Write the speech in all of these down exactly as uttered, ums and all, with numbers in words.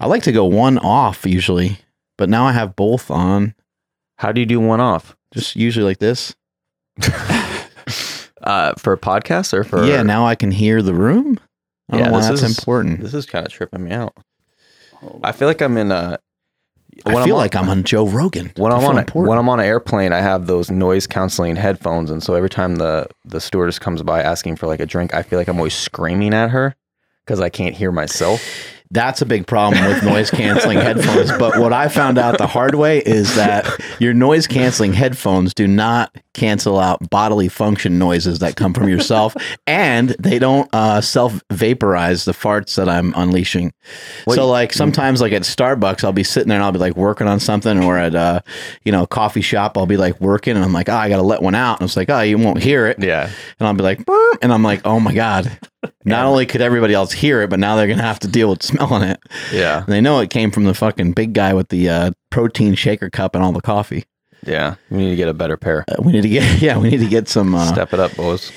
I like to go one off usually, but now I have both on. How do you do one off? Just usually like this. uh, for a podcast or for... Yeah, now I can hear the room. I don't yeah, know why that's is, important. This is kind of tripping me out. I feel like I'm in a... When I feel I'm on, like I'm on Joe Rogan. When I'm on a, when I'm on an airplane, I have those noise canceling headphones, and so every time the the stewardess comes by asking for like a drink, I feel like I'm always screaming at her because I can't hear myself. That's a big problem with noise canceling headphones. But what I found out the hard way is that your noise canceling headphones do not cancel out bodily function noises that come from yourself, and they don't uh, self vaporize the farts that I'm unleashing. What, so, like sometimes, like at Starbucks, I'll be sitting there and I'll be like working on something, or at uh, you know, coffee shop, I'll be like working and I'm like, oh, I gotta let one out, and it's like, oh, you won't hear it, yeah, and I'll be like, burp, and I'm like, oh my god. Not only could everybody else hear it, but now they're going to have to deal with smelling it. Yeah. And they know it came from the fucking big guy with the uh, protein shaker cup and all the coffee. Yeah. We need to get a better pair. Uh, we need to get, yeah, we need to get some. Uh, Step it up, Bose.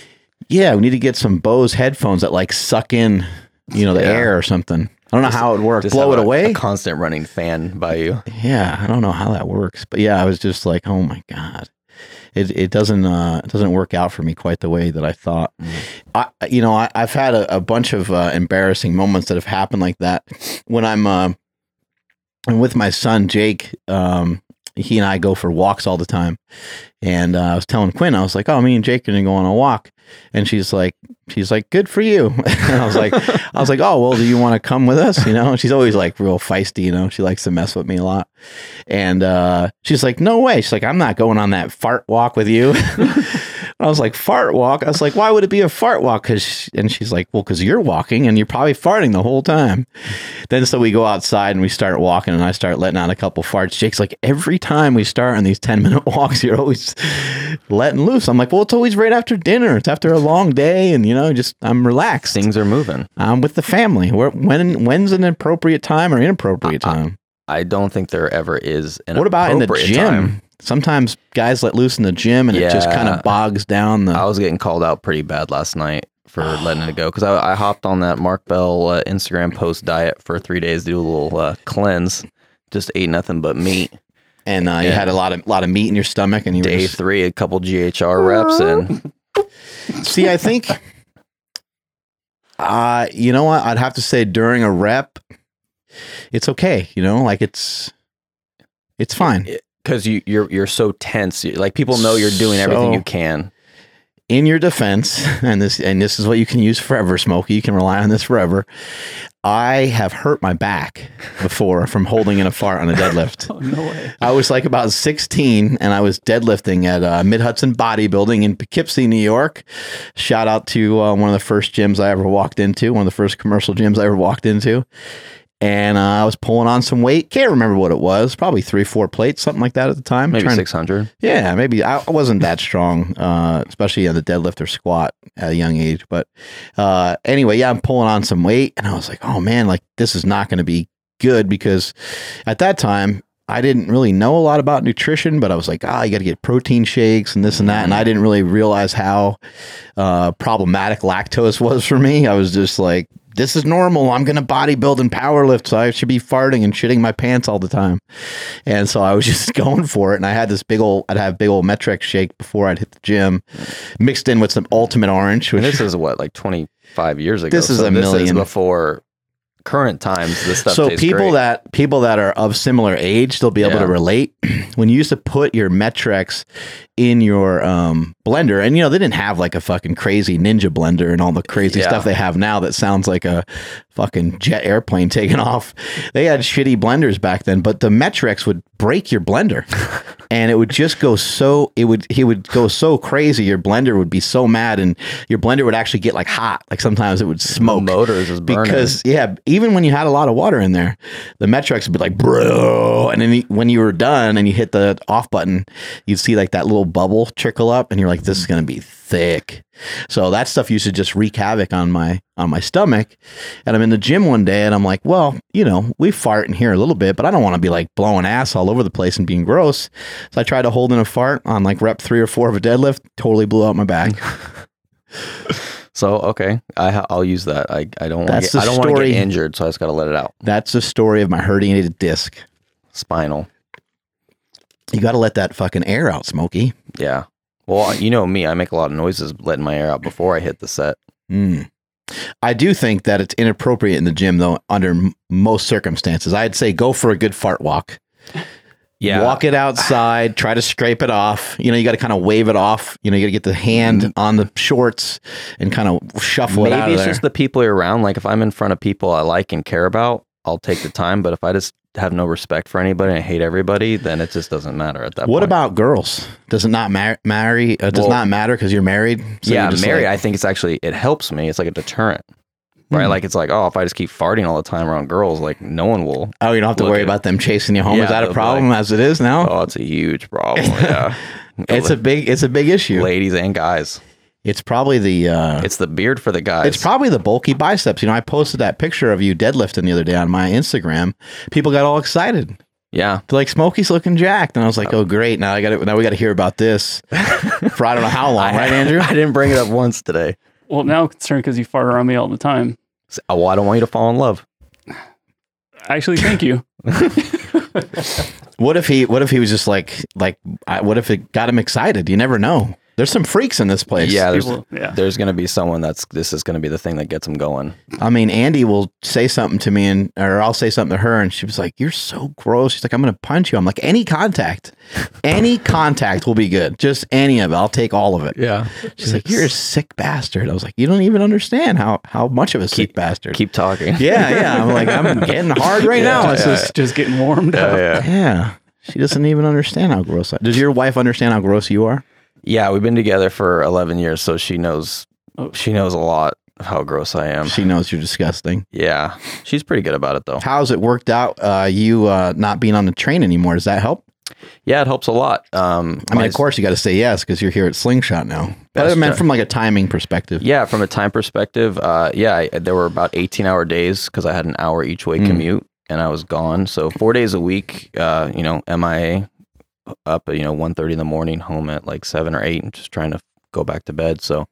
Yeah. We need to get some Bose headphones that like suck in, you know, the yeah. air or something. I don't know just, how it works. Blow it a, away. A constant running fan by you. Yeah. I don't know how that works. But yeah, I was just like, oh my God. It it doesn't uh it doesn't work out for me quite the way that I thought. Mm. I you know I, I've had a, a bunch of uh, embarrassing moments that have happened like that when I'm uh, I'm with my son Jake. Um, he and I go for walks all the time, and uh, I was telling Quinn, I was like, oh, me and Jake are gonna go on a walk, and she's like she's like good for you, and I was like I was like oh well, do you want to come with us, you know? And she's always like real feisty, you know, she likes to mess with me a lot, and uh she's like, no way, she's like, I'm not going on that fart walk with you. I was like, fart walk? I was like, why would it be a fart walk? Cause she, and she's like, well, because you're walking and you're probably farting the whole time. Then so we go outside and we start walking and I start letting out a couple farts. Jake's like, every time we start on these ten minute walks, you're always letting loose. I'm like, well, it's always right after dinner. It's after a long day and, you know, just I'm relaxed. Things are moving. I'm with the family. We're, when When's an appropriate time or inappropriate time? I, I don't think there ever is an what about in the gym? Time? Sometimes guys let loose in the gym and yeah, it just kind of bogs down the... I was getting called out pretty bad last night for oh. letting it go because I, I hopped on that Mark Bell uh, Instagram post diet for three days, do a little uh, cleanse, just ate nothing but meat. And uh, you and had a lot of lot of meat in your stomach. And you Day were just... three, a couple G H R reps in. See, I think, uh, you know what? I'd have to say during a rep, it's okay. You know, like it's, it's fine. It, Because you, you're you're so tense, like people know you're doing so, everything you can. In your defense, and this and this is what you can use forever, Smokey. You can rely on this forever. I have hurt my back before from holding in a fart on a deadlift. Oh, no way! I was like about sixteen, and I was deadlifting at uh, Mid-Hudson Bodybuilding in Poughkeepsie, New York. Shout out to uh, one of the first gyms I ever walked into, one of the first commercial gyms I ever walked into. And uh, I was pulling on some weight. Can't remember what it was. Probably three, four plates, something like that at the time. Maybe Trying, six hundred. Yeah, maybe. I wasn't that strong, uh, especially on the deadlift or squat at a young age. But uh, anyway, yeah, I'm pulling on some weight. And I was like, oh, man, like this is not going to be good because at that time, I didn't really know a lot about nutrition, but I was like, ah, oh, you got to get protein shakes and this and that. And I didn't really realize how uh, problematic lactose was for me. I was just like, this is normal. I'm going to bodybuild and powerlift, so I should be farting and shitting my pants all the time. And so I was just going for it. And I had this big old, I'd have big old Metrx shake before I'd hit the gym, mixed in with some Ultimate Orange. Which, this is what, like twenty-five years ago? This is so a this million. This is before current times. This stuff so tastes people great. that people that are of similar age, they'll be yeah. able to relate. When you used to put your Metrx in your um blender, and you know they didn't have like a fucking crazy ninja blender and all the crazy yeah. stuff they have now that sounds like a fucking jet airplane taking off. They had shitty blenders back then, but the Metrx would break your blender, and it would just go so it would he would go so crazy. Your blender would be so mad, and your blender would actually get like hot. Like sometimes it would smoke. The motors was burning because yeah. even when you had a lot of water in there, the Metrx would be like, bro. And then when you were done and you hit the off button, you'd see like that little bubble trickle up and you're like, this is going to be thick. So that stuff used to just wreak havoc on my, on my stomach. And I'm in the gym one day and I'm like, well, you know, we fart in here a little bit, but I don't want to be like blowing ass all over the place and being gross. So I tried to hold in a fart on like rep three or four of a deadlift, totally blew out my back. So, okay, I, I'll use that. I, I don't want to get injured, so I just got to let it out. That's the story of my herniated disc. Spinal. You got to let that fucking air out, Smokey. Yeah. Well, you know me. I make a lot of noises letting my air out before I hit the set. Mm. I do think that it's inappropriate in the gym, though, under m- most circumstances. I'd say go for a good fart walk. Yeah. Walk it outside, try to scrape it off. You know, you got to kind of wave it off. You know, you got to get the hand on the shorts and kind of shuffle Maybe it out Maybe it's there. Just the people you're around. Like, if I'm in front of people I like and care about, I'll take the time. But if I just have no respect for anybody and I hate everybody, then it just doesn't matter at that what point. What about girls? Does it not mar- marry? Uh, does well, not matter because you're married? So yeah, you're married. Like, I think it's actually, it helps me. It's like a deterrent. Right, like it's like, oh, if I just keep farting all the time around girls, like no one will. Oh, you don't have to worry about them chasing you home. Yeah, is that a problem like, as it is now? Oh, it's a huge problem. Yeah, it's a big, it's a big issue. Ladies and guys, it's probably the uh, it's the beard for the guys. It's probably the bulky biceps. You know, I posted that picture of you deadlifting the other day on my Instagram. People got all excited. Yeah, they're like, Smokey's looking jacked, and I was like, oh great, now I got now we got to hear about this for I don't know how long, I, right, Andrew? I didn't bring it up once today. Well, now I'm concerned because you fart around me all the time. Oh, I don't want you to fall in love. Actually, thank you. What if he? What if he was just like, like? I, what if it got him excited? You never know. There's some freaks in this place. Yeah, there's, yeah. there's going to be someone that's. This is going to be the thing that gets him going. I mean, Andy will say something to me, and or I'll say something to her, and she was like, "You're so gross." She's like, "I'm going to punch you." I'm like, "Any contact, any contact will be good. Just any of it. I'll take all of it." Yeah. She's like, "You're a sick bastard." I was like, "You don't even understand how how much of a keep, sick bastard." Keep talking. Yeah, yeah. I'm like, I'm getting hard right yeah, now. It's yeah, just, yeah. just getting warmed up. Yeah, yeah. yeah. She doesn't even understand how gross I am. Does your wife understand how gross you are? Yeah, we've been together for eleven years, so she knows she knows a lot of how gross I am. She knows you're disgusting. Yeah, she's pretty good about it, though. How's it worked out, uh, you uh, not being on the train anymore? Does that help? Yeah, it helps a lot. Um, I mean, of course, you got to say yes, because you're here at Slingshot now. But I meant from like a timing perspective. Yeah, from a time perspective, uh, yeah, I, there were about eighteen-hour days, because I had an hour each way mm. commute, and I was gone. So four days a week, uh, you know, M I A. Up at, you know, one thirty in the morning, home at like seven or eight, and just trying to go back to bed. So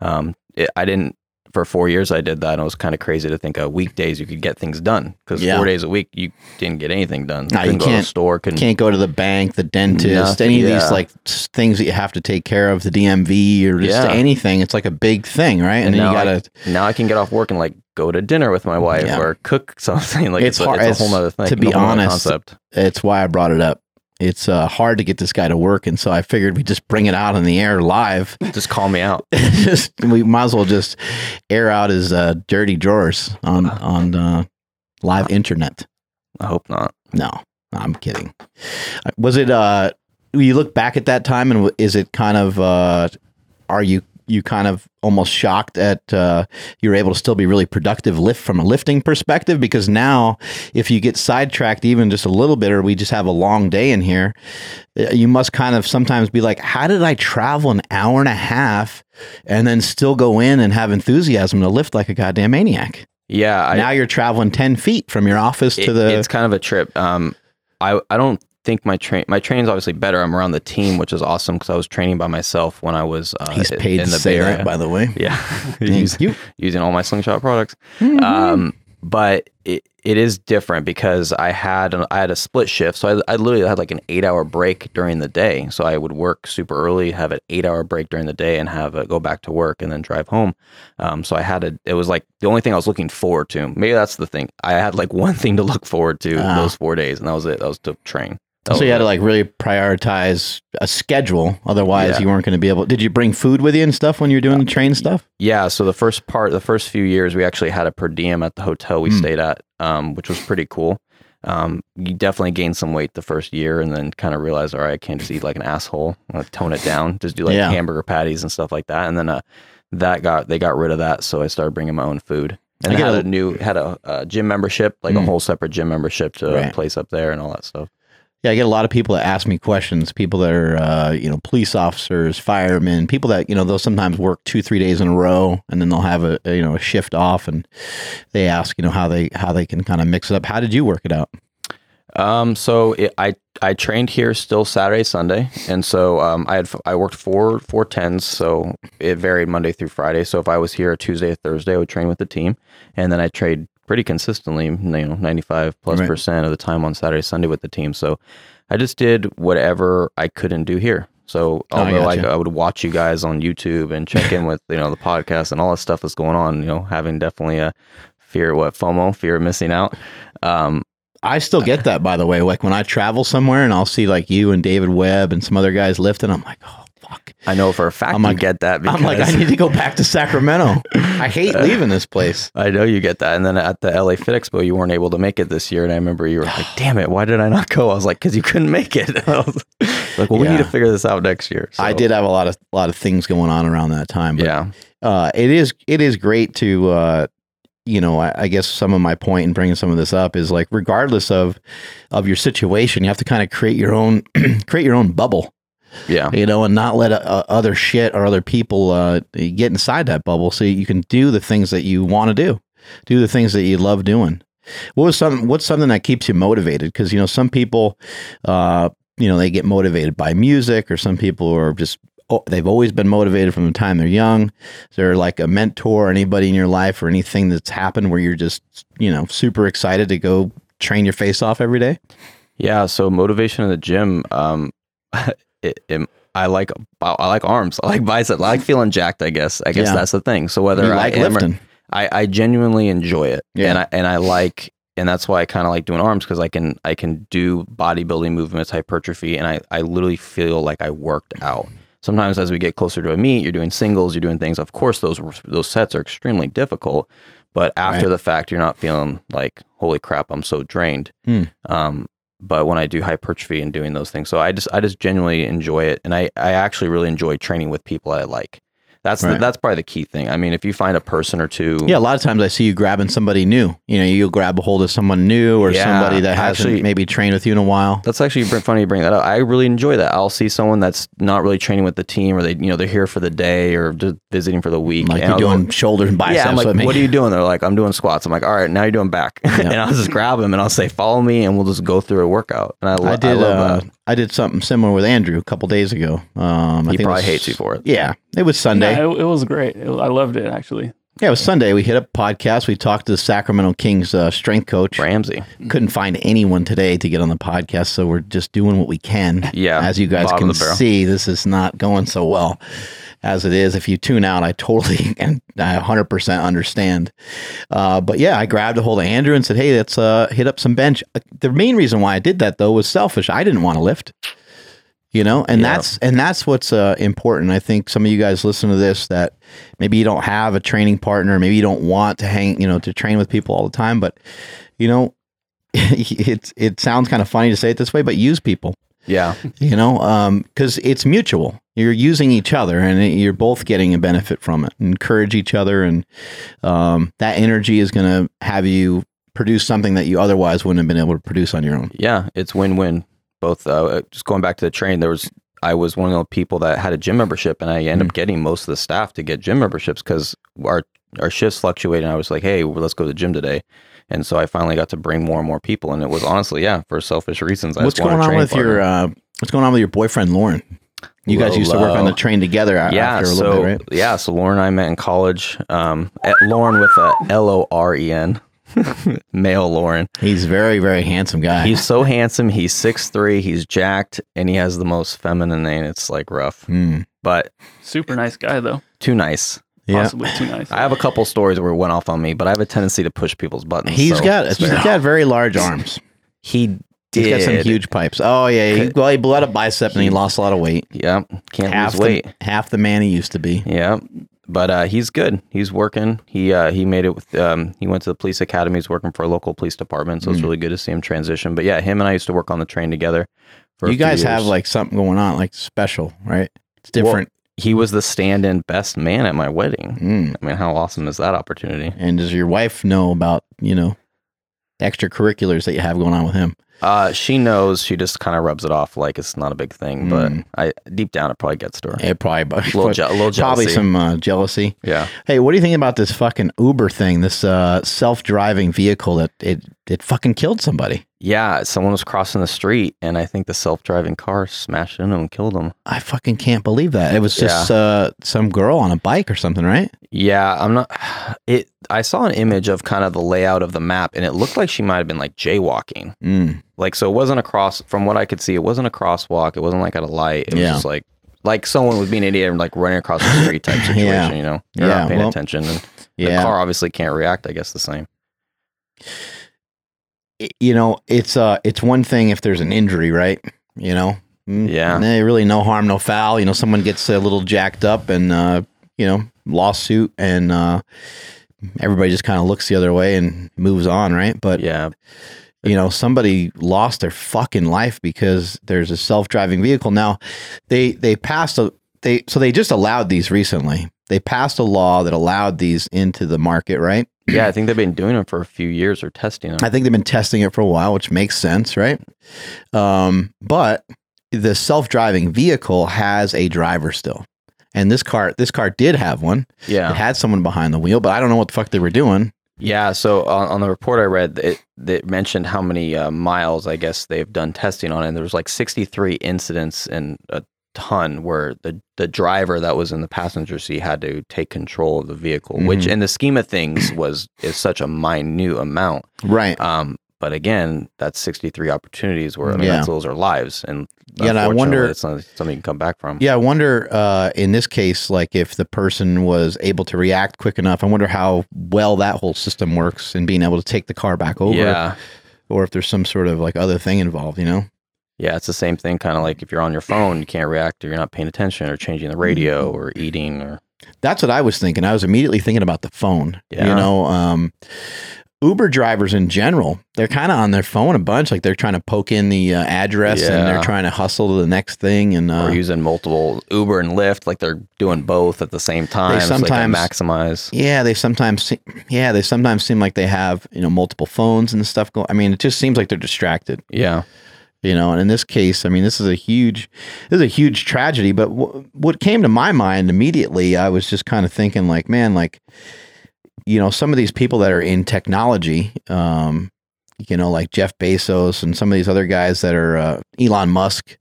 um, it, I didn't, for four years I did that, and it was kind of crazy to think of weekdays you could get things done, because yeah. four days a week you didn't get anything done. No, couldn't you go can't, to the store, couldn't, can't go to the bank, the dentist, nothing, any of yeah. these like things that you have to take care of, the D M V or just yeah. anything. It's like a big thing, right? And, and then you gotta I, now I can get off work and like go to dinner with my wife yeah. or cook something. Like it's, it's, hard, a, it's a whole other thing. To be honest, concept. It's why I brought it up. It's uh, hard to get this guy to work, and so I figured we just bring it out on the air live. Just call me out. just we might as well just air out his uh, dirty drawers on on uh, live internet. I hope not. No, I'm kidding. Was it? Uh, you look back at that time, and is it kind of? Uh, are you you kind of almost shocked at uh, you were able to still be really productive lift from a lifting perspective? Because now if you get sidetracked even just a little bit, or we just have a long day in here, you must kind of sometimes be like, how did I travel an hour and a half and then still go in and have enthusiasm to lift like a goddamn maniac? Yeah. Now I, you're traveling ten feet from your office it, to the... It's kind of a trip. Um, I, I don't think my train my training's obviously better. I'm around the team, which is awesome, because I was training by myself when I was uh, he's paid in to the say Bay Area. That, by the way. Yeah, using, using all my Slingshot products. Mm-hmm. Um, but it, it is different because I had an, I had a split shift, so I, I literally had like an eight hour break during the day. So I would work super early, have an eight hour break during the day, and have a, go back to work and then drive home. Um, so I had a it was like the only thing I was looking forward to. Maybe that's the thing. I had like one thing to look forward to uh. those four days, and that was it. That was to train. Oh, so you had to like really prioritize a schedule. Otherwise yeah. you weren't going to be able, did you bring food with you and stuff when you were doing the train stuff? Yeah. So the first part, the first few years, we actually had a per diem at the hotel we mm. stayed at, um, which was pretty cool. Um, you definitely gained some weight the first year, and then kind of realized, all right, I can't just eat like an asshole. I'll tone it down. Just do like yeah. hamburger patties and stuff like that. And then, uh, that got, they got rid of that. So I started bringing my own food. And I had a new, had a, a gym membership, like mm. a whole separate gym membership to right. a place up there and all that stuff. Yeah, I get a lot of people that ask me questions, people that are, uh, you know, police officers, firemen, people that, you know, they'll sometimes work two, three days in a row, and then they'll have a, a you know, a shift off, and they ask, you know, how they how they can kind of mix it up. How did you work it out? Um, so it, I I trained here still Saturday, Sunday, and so um, I had I worked four four tens, so it varied Monday through Friday. So if I was here Tuesday or Thursday, I would train with the team, and then I trade pretty consistently, you know, ninety five plus right. percent of the time on Saturday, Sunday with the team. So I just did whatever I couldn't do here. So although oh, I, gotcha. I, I would watch you guys on YouTube and check in with you know the podcast and all that stuff that's going on, you know, having definitely a fear what FOMO, fear of missing out. Um, I still get that, by the way. Like when I travel somewhere and I'll see like you and David Webb and some other guys lifting, I'm like, oh fuck! I know for a fact I'm like, you get that. Because I'm like, I need to go back to Sacramento. I hate leaving this place. I know you get that. And then at the L A Fit Expo, you weren't able to make it this year, and I remember you were like, damn it, why did I not go? I was like, because you couldn't make it. I was like, well, yeah. we need to figure this out next year. So. I did have a lot of a lot of things going on around that time. But, yeah, uh, it is it is great to. Uh, you know, I, I guess some of my point in bringing some of this up is like, regardless of, of your situation, you have to kind of create your own, create your own bubble, yeah, you know, and not let a, a other shit or other people uh, get inside that bubble. So you can do the things that you want to do, do the things that you love doing. What was something, what's something that keeps you motivated? Cause you know, some people, uh, you know, they get motivated by music, or some people are just, oh, they've always been motivated from the time they're young. Is there like a mentor, anybody in your life or anything that's happened where you're just, you know, super excited to go train your face off every day? Yeah. So motivation in the gym, um, it, it, I like, I like arms. I like biceps. I like feeling jacked, I guess. I guess yeah. that's the thing. So whether you like I, lifting. I, I genuinely enjoy it yeah. and I, and I like, and that's why I kind of like doing arms, because I can, I can do bodybuilding movements, hypertrophy. And I, I literally feel like I worked out. Sometimes as we get closer to a meet, you're doing singles, you're doing things. Of course, those those sets are extremely difficult, but after right. the fact, you're not feeling like, holy crap, I'm so drained. Mm. Um, but when I do hypertrophy and doing those things, so I just I just genuinely enjoy it. And I, I actually really enjoy training with people that I like. That's right. the, that's probably the key thing. I mean, if you find a person or two. Yeah, a lot of times I see you grabbing somebody new. You know, you'll grab a hold of someone new or yeah, somebody that hasn't actually, maybe trained with you in a while. That's actually funny you bring that up. I really enjoy that. I'll see someone that's not really training with the team, or they, you know, they're here for the day or just visiting for the week. Like, and you're doing like, shoulders and biceps. Yeah, I'm like, with me. What are you doing? They're like, I'm doing squats. I'm like, all right, now you're doing back. Yeah. And I'll just grab them and I'll say, follow me, and we'll just go through a workout. And I, lo- I, did, I love uh, that. I did something similar with Andrew a couple days ago. Um, I he think probably was, hates you for it. Yeah, it was Sunday. Yeah, it, it was great. It, I loved it, actually. Yeah, it was Sunday. We hit up podcast. We talked to the Sacramento Kings uh, strength coach. Ramsey. Couldn't find anyone today to get on the podcast, so we're just doing what we can. Yeah. As you guys can see, this is not going so well as it is. If you tune out, I totally and I one hundred percent understand. Uh, but yeah, I grabbed a hold of Andrew and said, hey, let's uh, hit up some bench. The main reason why I did that, though, was selfish. I didn't want to lift. You know, and yeah. that's and that's what's uh, important. I think some of you guys listen to this that maybe you don't have a training partner, maybe you don't want to hang, you know, to train with people all the time. But you know, it it sounds kind of funny to say it this way, but use people. Yeah, you know, um, because it's mutual. You're using each other, and you're both getting a benefit from it. Encourage each other, and um, that energy is going to have you produce something that you otherwise wouldn't have been able to produce on your own. Yeah, it's win-win. Both, uh, just going back to the train, there was, I was one of the people that had a gym membership, and I ended mm. up getting most of the staff to get gym memberships because our, our shifts fluctuated, and I was like, hey, well, let's go to the gym today. And so I finally got to bring more and more people, and it was honestly, yeah, for selfish reasons. I what's just going on with partner. your, uh, what's going on with your boyfriend, Lauren? You low, guys used low. to work on the train together yeah, after a little so, bit, right? Yeah, so Lauren and I met in college, um, at Lauren with a L O R E N. Male Lauren. He's very, very handsome guy. He's so handsome. He's six three. He's jacked, and he has the most feminine name. It's like rough, mm. but super nice guy though. Too nice. Yeah. Possibly too nice. I have a couple stories where it went off on me, but I have a tendency to push people's buttons. He's so got he's got very large arms. He did. He's got some huge pipes. Oh yeah. He, well, he blew out a bicep and he lost a lot of weight. Yeah. Can't half lose weight. The, half the man he used to be. Yeah. But uh, he's good. He's working. He uh, he made it with. Um, he went to the police academy. He's working for a local police department. So mm-hmm. it's really good to see him transition. But yeah, him and I used to work on the train together. For you a few guys years. Have like something going on, like special, right? It's different. Well, he was the stand-in best man at my wedding. Mm. I mean, how awesome is that opportunity? And does your wife know about you know extracurriculars that you have going on with him? Uh, she knows. She just kind of rubs it off like it's not a big thing. Mm. But I deep down, it probably gets to her. It probably a little, je- a little jealousy. Probably some uh, jealousy. Yeah. Hey, what do you think about this fucking Uber thing? This uh, self-driving vehicle that it it fucking killed somebody. Yeah, someone was crossing the street, and I think the self-driving car smashed into him and killed him. I fucking can't believe that. It was just yeah. uh, some girl on a bike or something, right? Yeah, I'm not. It. I saw an image of kind of the layout of the map, and it looked like she might have been like jaywalking. Mm. Like, so it wasn't a cross. From what I could see, it wasn't a crosswalk. It wasn't like at a light. It was yeah. just like like someone was being an idiot and like running across the street type situation. yeah. You know, you're yeah, not paying well, attention, and yeah. the car obviously can't react. I guess the same. You know, it's uh, it's one thing if there's an injury, right? You know, yeah, and really no harm, no foul. You know, someone gets a little jacked up, and uh, you know, lawsuit, and uh, everybody just kind of looks the other way and moves on, right? But yeah, you know, somebody lost their fucking life because there's a self-driving vehicle. Now, they they passed a they so they just allowed these recently. They passed a law that allowed these into the market, right? Yeah, I think they've been doing them for a few years or testing them. I think they've been testing it for a while, which makes sense, right? Um, but the self-driving vehicle has a driver still. And this car this car did have one. Yeah. It had someone behind the wheel, but I don't know what the fuck they were doing. Yeah, so on, on the report I read, it, it mentioned how many uh, miles, I guess, they've done testing on it. And there was like sixty-three incidents and a ton where the, the driver that was in the passenger seat had to take control of the vehicle, mm-hmm. which in the scheme of things was is such a minute amount. Right. Um, but again, that's sixty-three opportunities where I mean, yeah. that's, those are lives. And yeah, and I wonder, it's not something you can come back from. Yeah, I wonder uh, in this case, like if the person was able to react quick enough. I wonder how well that whole system works in being able to take the car back over. Yeah. Or if there's some sort of like other thing involved, you know? Yeah, it's the same thing, kind of like if you're on your phone, you can't react, or you're not paying attention, or changing the radio, or eating, or... That's what I was thinking. I was immediately thinking about the phone. Yeah. You know, um, Uber drivers in general, they're kind of on their phone a bunch. Like, they're trying to poke in the uh, address, yeah. and they're trying to hustle to the next thing. And uh, or using multiple Uber and Lyft, like they're doing both at the same time. They sometimes so they can maximize. Yeah, they sometimes seem, yeah, they sometimes seem like they have, you know, multiple phones and stuff going. I mean, it just seems like they're distracted. Yeah. You know, and in this case, I mean, this is a huge, this is a huge tragedy. But w- what came to my mind immediately, I was just kind of thinking like, man, like, you know, some of these people that are in technology, um, you know, like Jeff Bezos and some of these other guys that are uh, Elon Musk,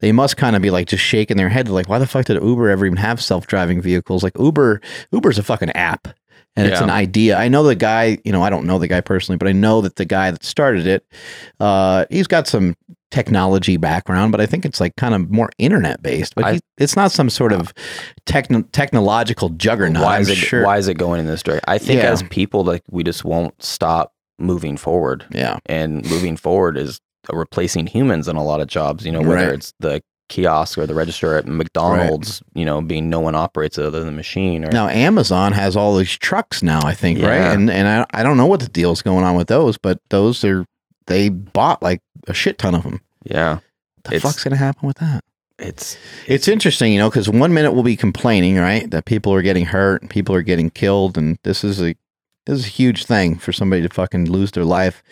they must kind of be like just shaking their head. They're like, why the fuck did Uber ever even have self-driving vehicles? Like Uber, Uber's a fucking app. And yeah. it's an idea. I know the guy, you know, I don't know the guy personally, but I know that the guy that started it, uh, he's got some technology background, but I think it's like kind of more internet based, but I, he, it's not some sort of techno technological juggernaut. Why is, it, sure. why is it going in this direction? I think yeah. as people, like we just won't stop moving forward. Yeah. And moving forward is replacing humans in a lot of jobs, you know, whether right. it's the kiosk or the register at McDonald's, right. you know, being no one operates other than the machine. Or now Amazon has all these trucks now, I think, yeah. right? And and I, I don't know what the deal's going on with those, but those are, they bought like a shit ton of them. Yeah. What the it's, fuck's going to happen with that? It's, it's it's interesting, you know, because one minute we'll be complaining, right, that people are getting hurt and people are getting killed, and this is a, this is a huge thing for somebody to fucking lose their life.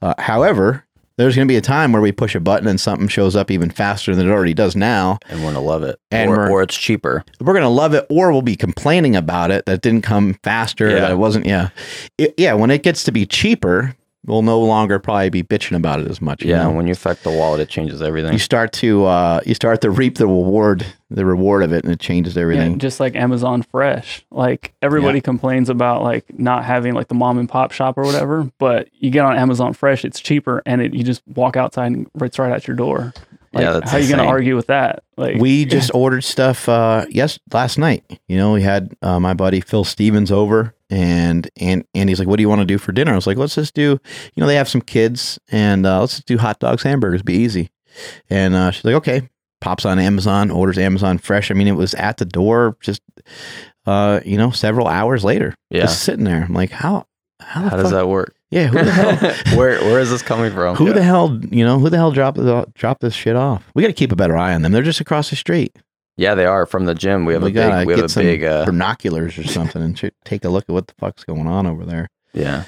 Uh, however... There's going to be a time where we push a button and something shows up even faster than it already does now. And we're going to love it. And or, we're, or it's cheaper. We're going to love it, or we'll be complaining about it that it didn't come faster, yeah. that it wasn't, yeah. It, yeah, when it gets to be cheaper, we'll no longer probably be bitching about it as much. Yeah, you know? When you affect the wallet, it changes everything. You start to uh, you start to reap the reward, the reward of it, and it changes everything. Yeah, just like Amazon Fresh. Like, everybody yeah. complains about, like, not having, like, the mom and pop shop or whatever, but you get on Amazon Fresh, it's cheaper, and it, you just walk outside and it's right at your door. Like, yeah, that's how insane. Are you going to argue with that? Like, we just ordered stuff uh, yes last night. You know, we had uh, my buddy Phil Stevens over, and and Andy's like, "What do you want to do for dinner?" I was like, "Let's just do, you know, they have some kids, and uh, let's just do hot dogs, hamburgers, be easy." And uh, she's like, "Okay." Pops on Amazon, orders Amazon Fresh. I mean, it was at the door just uh, you know, several hours later, yeah. just sitting there. I'm like, "How how, how does that work?" Yeah, who the hell? where where is this coming from? Who yeah. the hell? You know, who the hell dropped dropped this shit off? We got to keep a better eye on them. They're just across the street. Yeah, they are from the gym. We have we a big, we have a some big uh... binoculars or something, and take a look at what the fuck's going on over there. Yeah,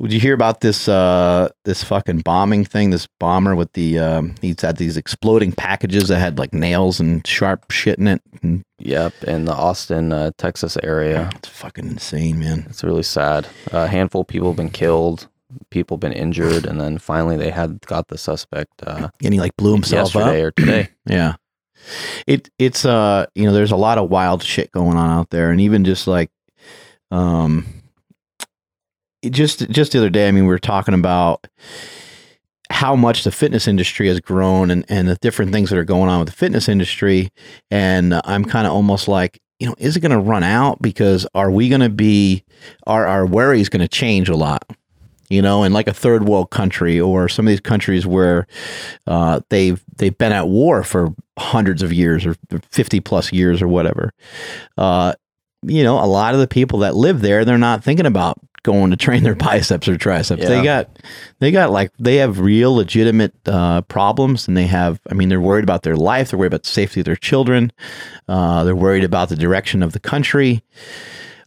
Would you hear about this uh, this fucking bombing thing? This bomber with the um, he's had these exploding packages that had like nails and sharp shit in it. And yep, in the Austin, uh, Texas area. It's fucking insane, man. It's really sad. A handful of people have been killed, people have been injured, and then finally they had got the suspect. Uh, and he like blew himself up yesterday or today. Yeah, it it's uh you know there's a lot of wild shit going on out there, and even just like um. It just just the other day, I mean, we were talking about how much the fitness industry has grown and, and the different things that are going on with the fitness industry. And I'm kind of almost like, you know, is it going to run out? Because are we going to be, are our worries going to change a lot? You know, in like a third world country or some of these countries where uh, they've they've been at war for hundreds of years or fifty plus years or whatever. Uh, you know, a lot of the people that live there, they're not thinking about going to train their biceps or triceps. Yeah. They got, they got like, they have real legitimate uh, problems, and they have, I mean, they're worried about their life. They're worried about the safety of their children. Uh, they're worried about the direction of the country.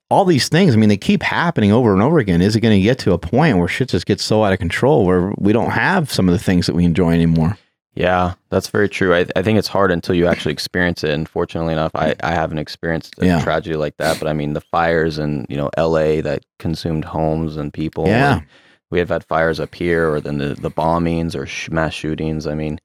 All these things, I mean, they keep happening over and over again. Is it going to get to a point where shit just gets so out of control where we don't have some of the things that we enjoy anymore? Yeah, that's very true. I, I think it's hard until you actually experience it. And fortunately enough, I, I haven't experienced a yeah. tragedy like that. But I mean, the fires in, you know, L A that consumed homes and people. Yeah. And we have had fires up here, or then the, the bombings or sh- mass shootings. I mean,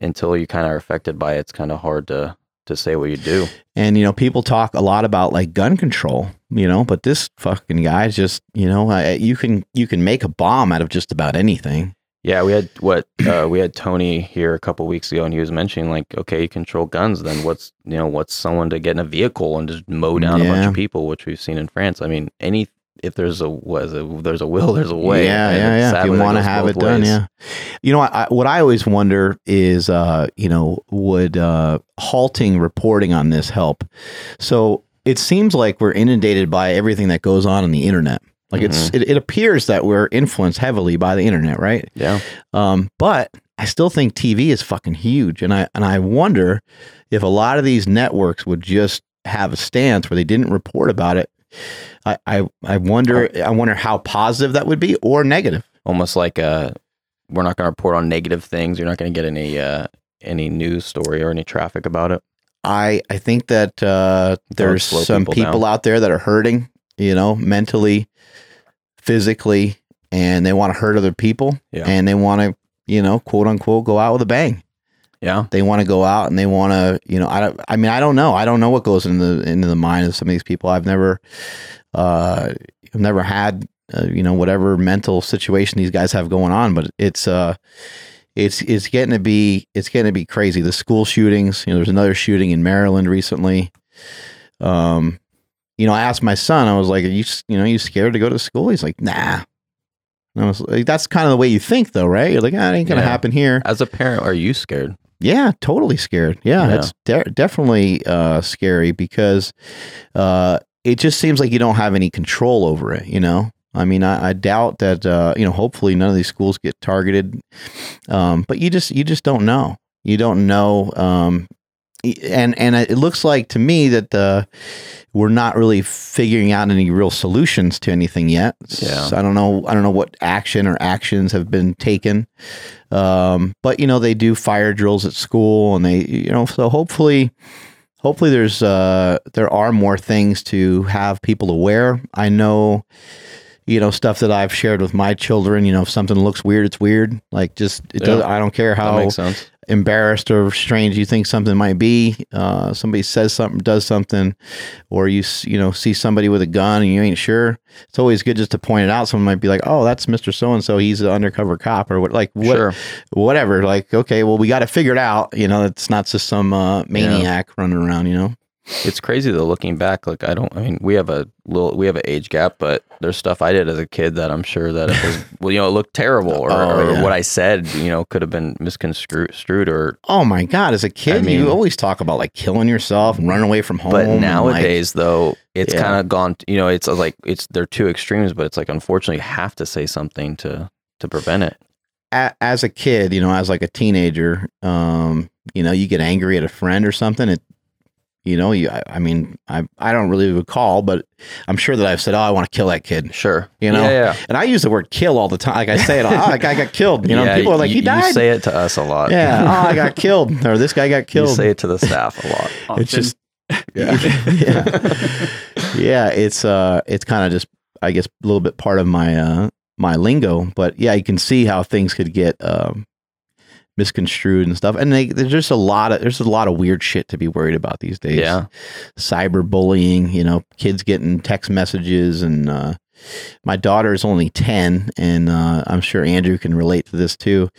until you kind of are affected by it, it's kind of hard to, to say what you do. And, you know, people talk a lot about like gun control, you know, but this fucking guy's just, you know, I, you can you can make a bomb out of just about anything. Yeah, we had what uh, we had Tony here a couple weeks ago, and he was mentioning like, okay, you control guns, then what's you know what's someone to get in a vehicle and just mow down yeah. a bunch of people, which we've seen in France. I mean, any if there's a was there's a will, there's a way. Yeah, and yeah, yeah. If you want to have it ways. done, yeah. You know, I, what I always wonder is, uh, you know, would uh, halting reporting on this help? So it seems like we're inundated by everything that goes on on the internet. Like mm-hmm. it's, it, it appears that we're influenced heavily by the internet, right? Yeah. Um, but I still think T V is fucking huge. And I, and I wonder if a lot of these networks would just have a stance where they didn't report about it. I, I, I wonder, I wonder how positive that would be or negative. Almost like, uh, we're not going to report on negative things. You're not going to get any, uh, any news story or any traffic about it. I, I think that, uh, there's some people, people out there that are hurting, you know, mentally, physically, and they want to hurt other people yeah. and they want to, you know, quote unquote, go out with a bang. Yeah. They want to go out and they want to, you know, I don't, I mean, I don't know. I don't know what goes into the, into the mind of some of these people. I've never, uh, I've never had, uh, you know, whatever mental situation these guys have going on, but it's, uh, it's, it's getting to be, it's getting to be crazy. The school shootings, you know, there's another shooting in Maryland recently. Um, You know, I asked my son, I was like, are you, you know, are you scared to go to school? He's like, nah. And I was like, that's kind of the way you think though, right? You're like, ah, it ain't going to yeah. happen here. As a parent, are you scared? Yeah, totally scared. Yeah, yeah. That's de- definitely uh, scary because uh, it just seems like you don't have any control over it, you know? I mean, I, I doubt that, uh, you know, hopefully none of these schools get targeted, um, but you just, you just don't know. You don't know, um, And and it looks like to me that uh, we're not really figuring out any real solutions to anything yet. Yeah. So I don't know. I don't know what action or actions have been taken. Um, but you know they do fire drills at school, and they you know so hopefully, hopefully there's uh, there are more things to have people aware. I know. You know, stuff that I've shared with my children, you know, if something looks weird, it's weird. Like just, it yeah, does, I don't care how embarrassed or strange you think something might be. Uh, somebody says something, does something, or you, you know, see somebody with a gun and you ain't sure. It's always good just to point it out. Someone might be like, oh, that's Mister So-and-so. He's an undercover cop or what, like what, sure. whatever. Like, okay, well, we got to figure it out. You know, it's not just some uh, maniac yeah. running around, you know. It's crazy though, looking back, like I don't, I mean, we have a little, we have an age gap, but there's stuff I did as a kid that I'm sure that it was, well, you know, it looked terrible or, oh, or yeah. what I said, you know, could have been misconstrued or. Oh my God. As a kid, I mean, you always talk about like killing yourself and running away from home. But nowadays like, though, it's yeah. kind of gone, you know, it's like, it's, they're two extremes, but it's like, unfortunately you have to say something to, to prevent it. As a kid, you know, as like a teenager, um, you know, you get angry at a friend or something. It, You know, you, I, I mean, I I don't really recall, but I'm sure that I've said, oh, I want to kill that kid. Sure. You know? Yeah, yeah. And I use the word kill all the time. Like I say it, oh, I got killed. You know, yeah, people are like, you, he died. You say it to us a lot. Yeah. Oh, I got killed. Or this guy got killed. You say it to the staff a lot. Often. It's just, yeah. yeah. yeah. It's, uh, it's kind of just, I guess, a little bit part of my, uh, my lingo. But yeah, you can see how things could get, um, misconstrued and stuff. And they, there's just a lot of there's a lot of weird shit to be worried about these days. Yeah. Cyberbullying, you know, kids getting text messages, and uh my daughter is only ten, and uh I'm sure Andrew can relate to this too.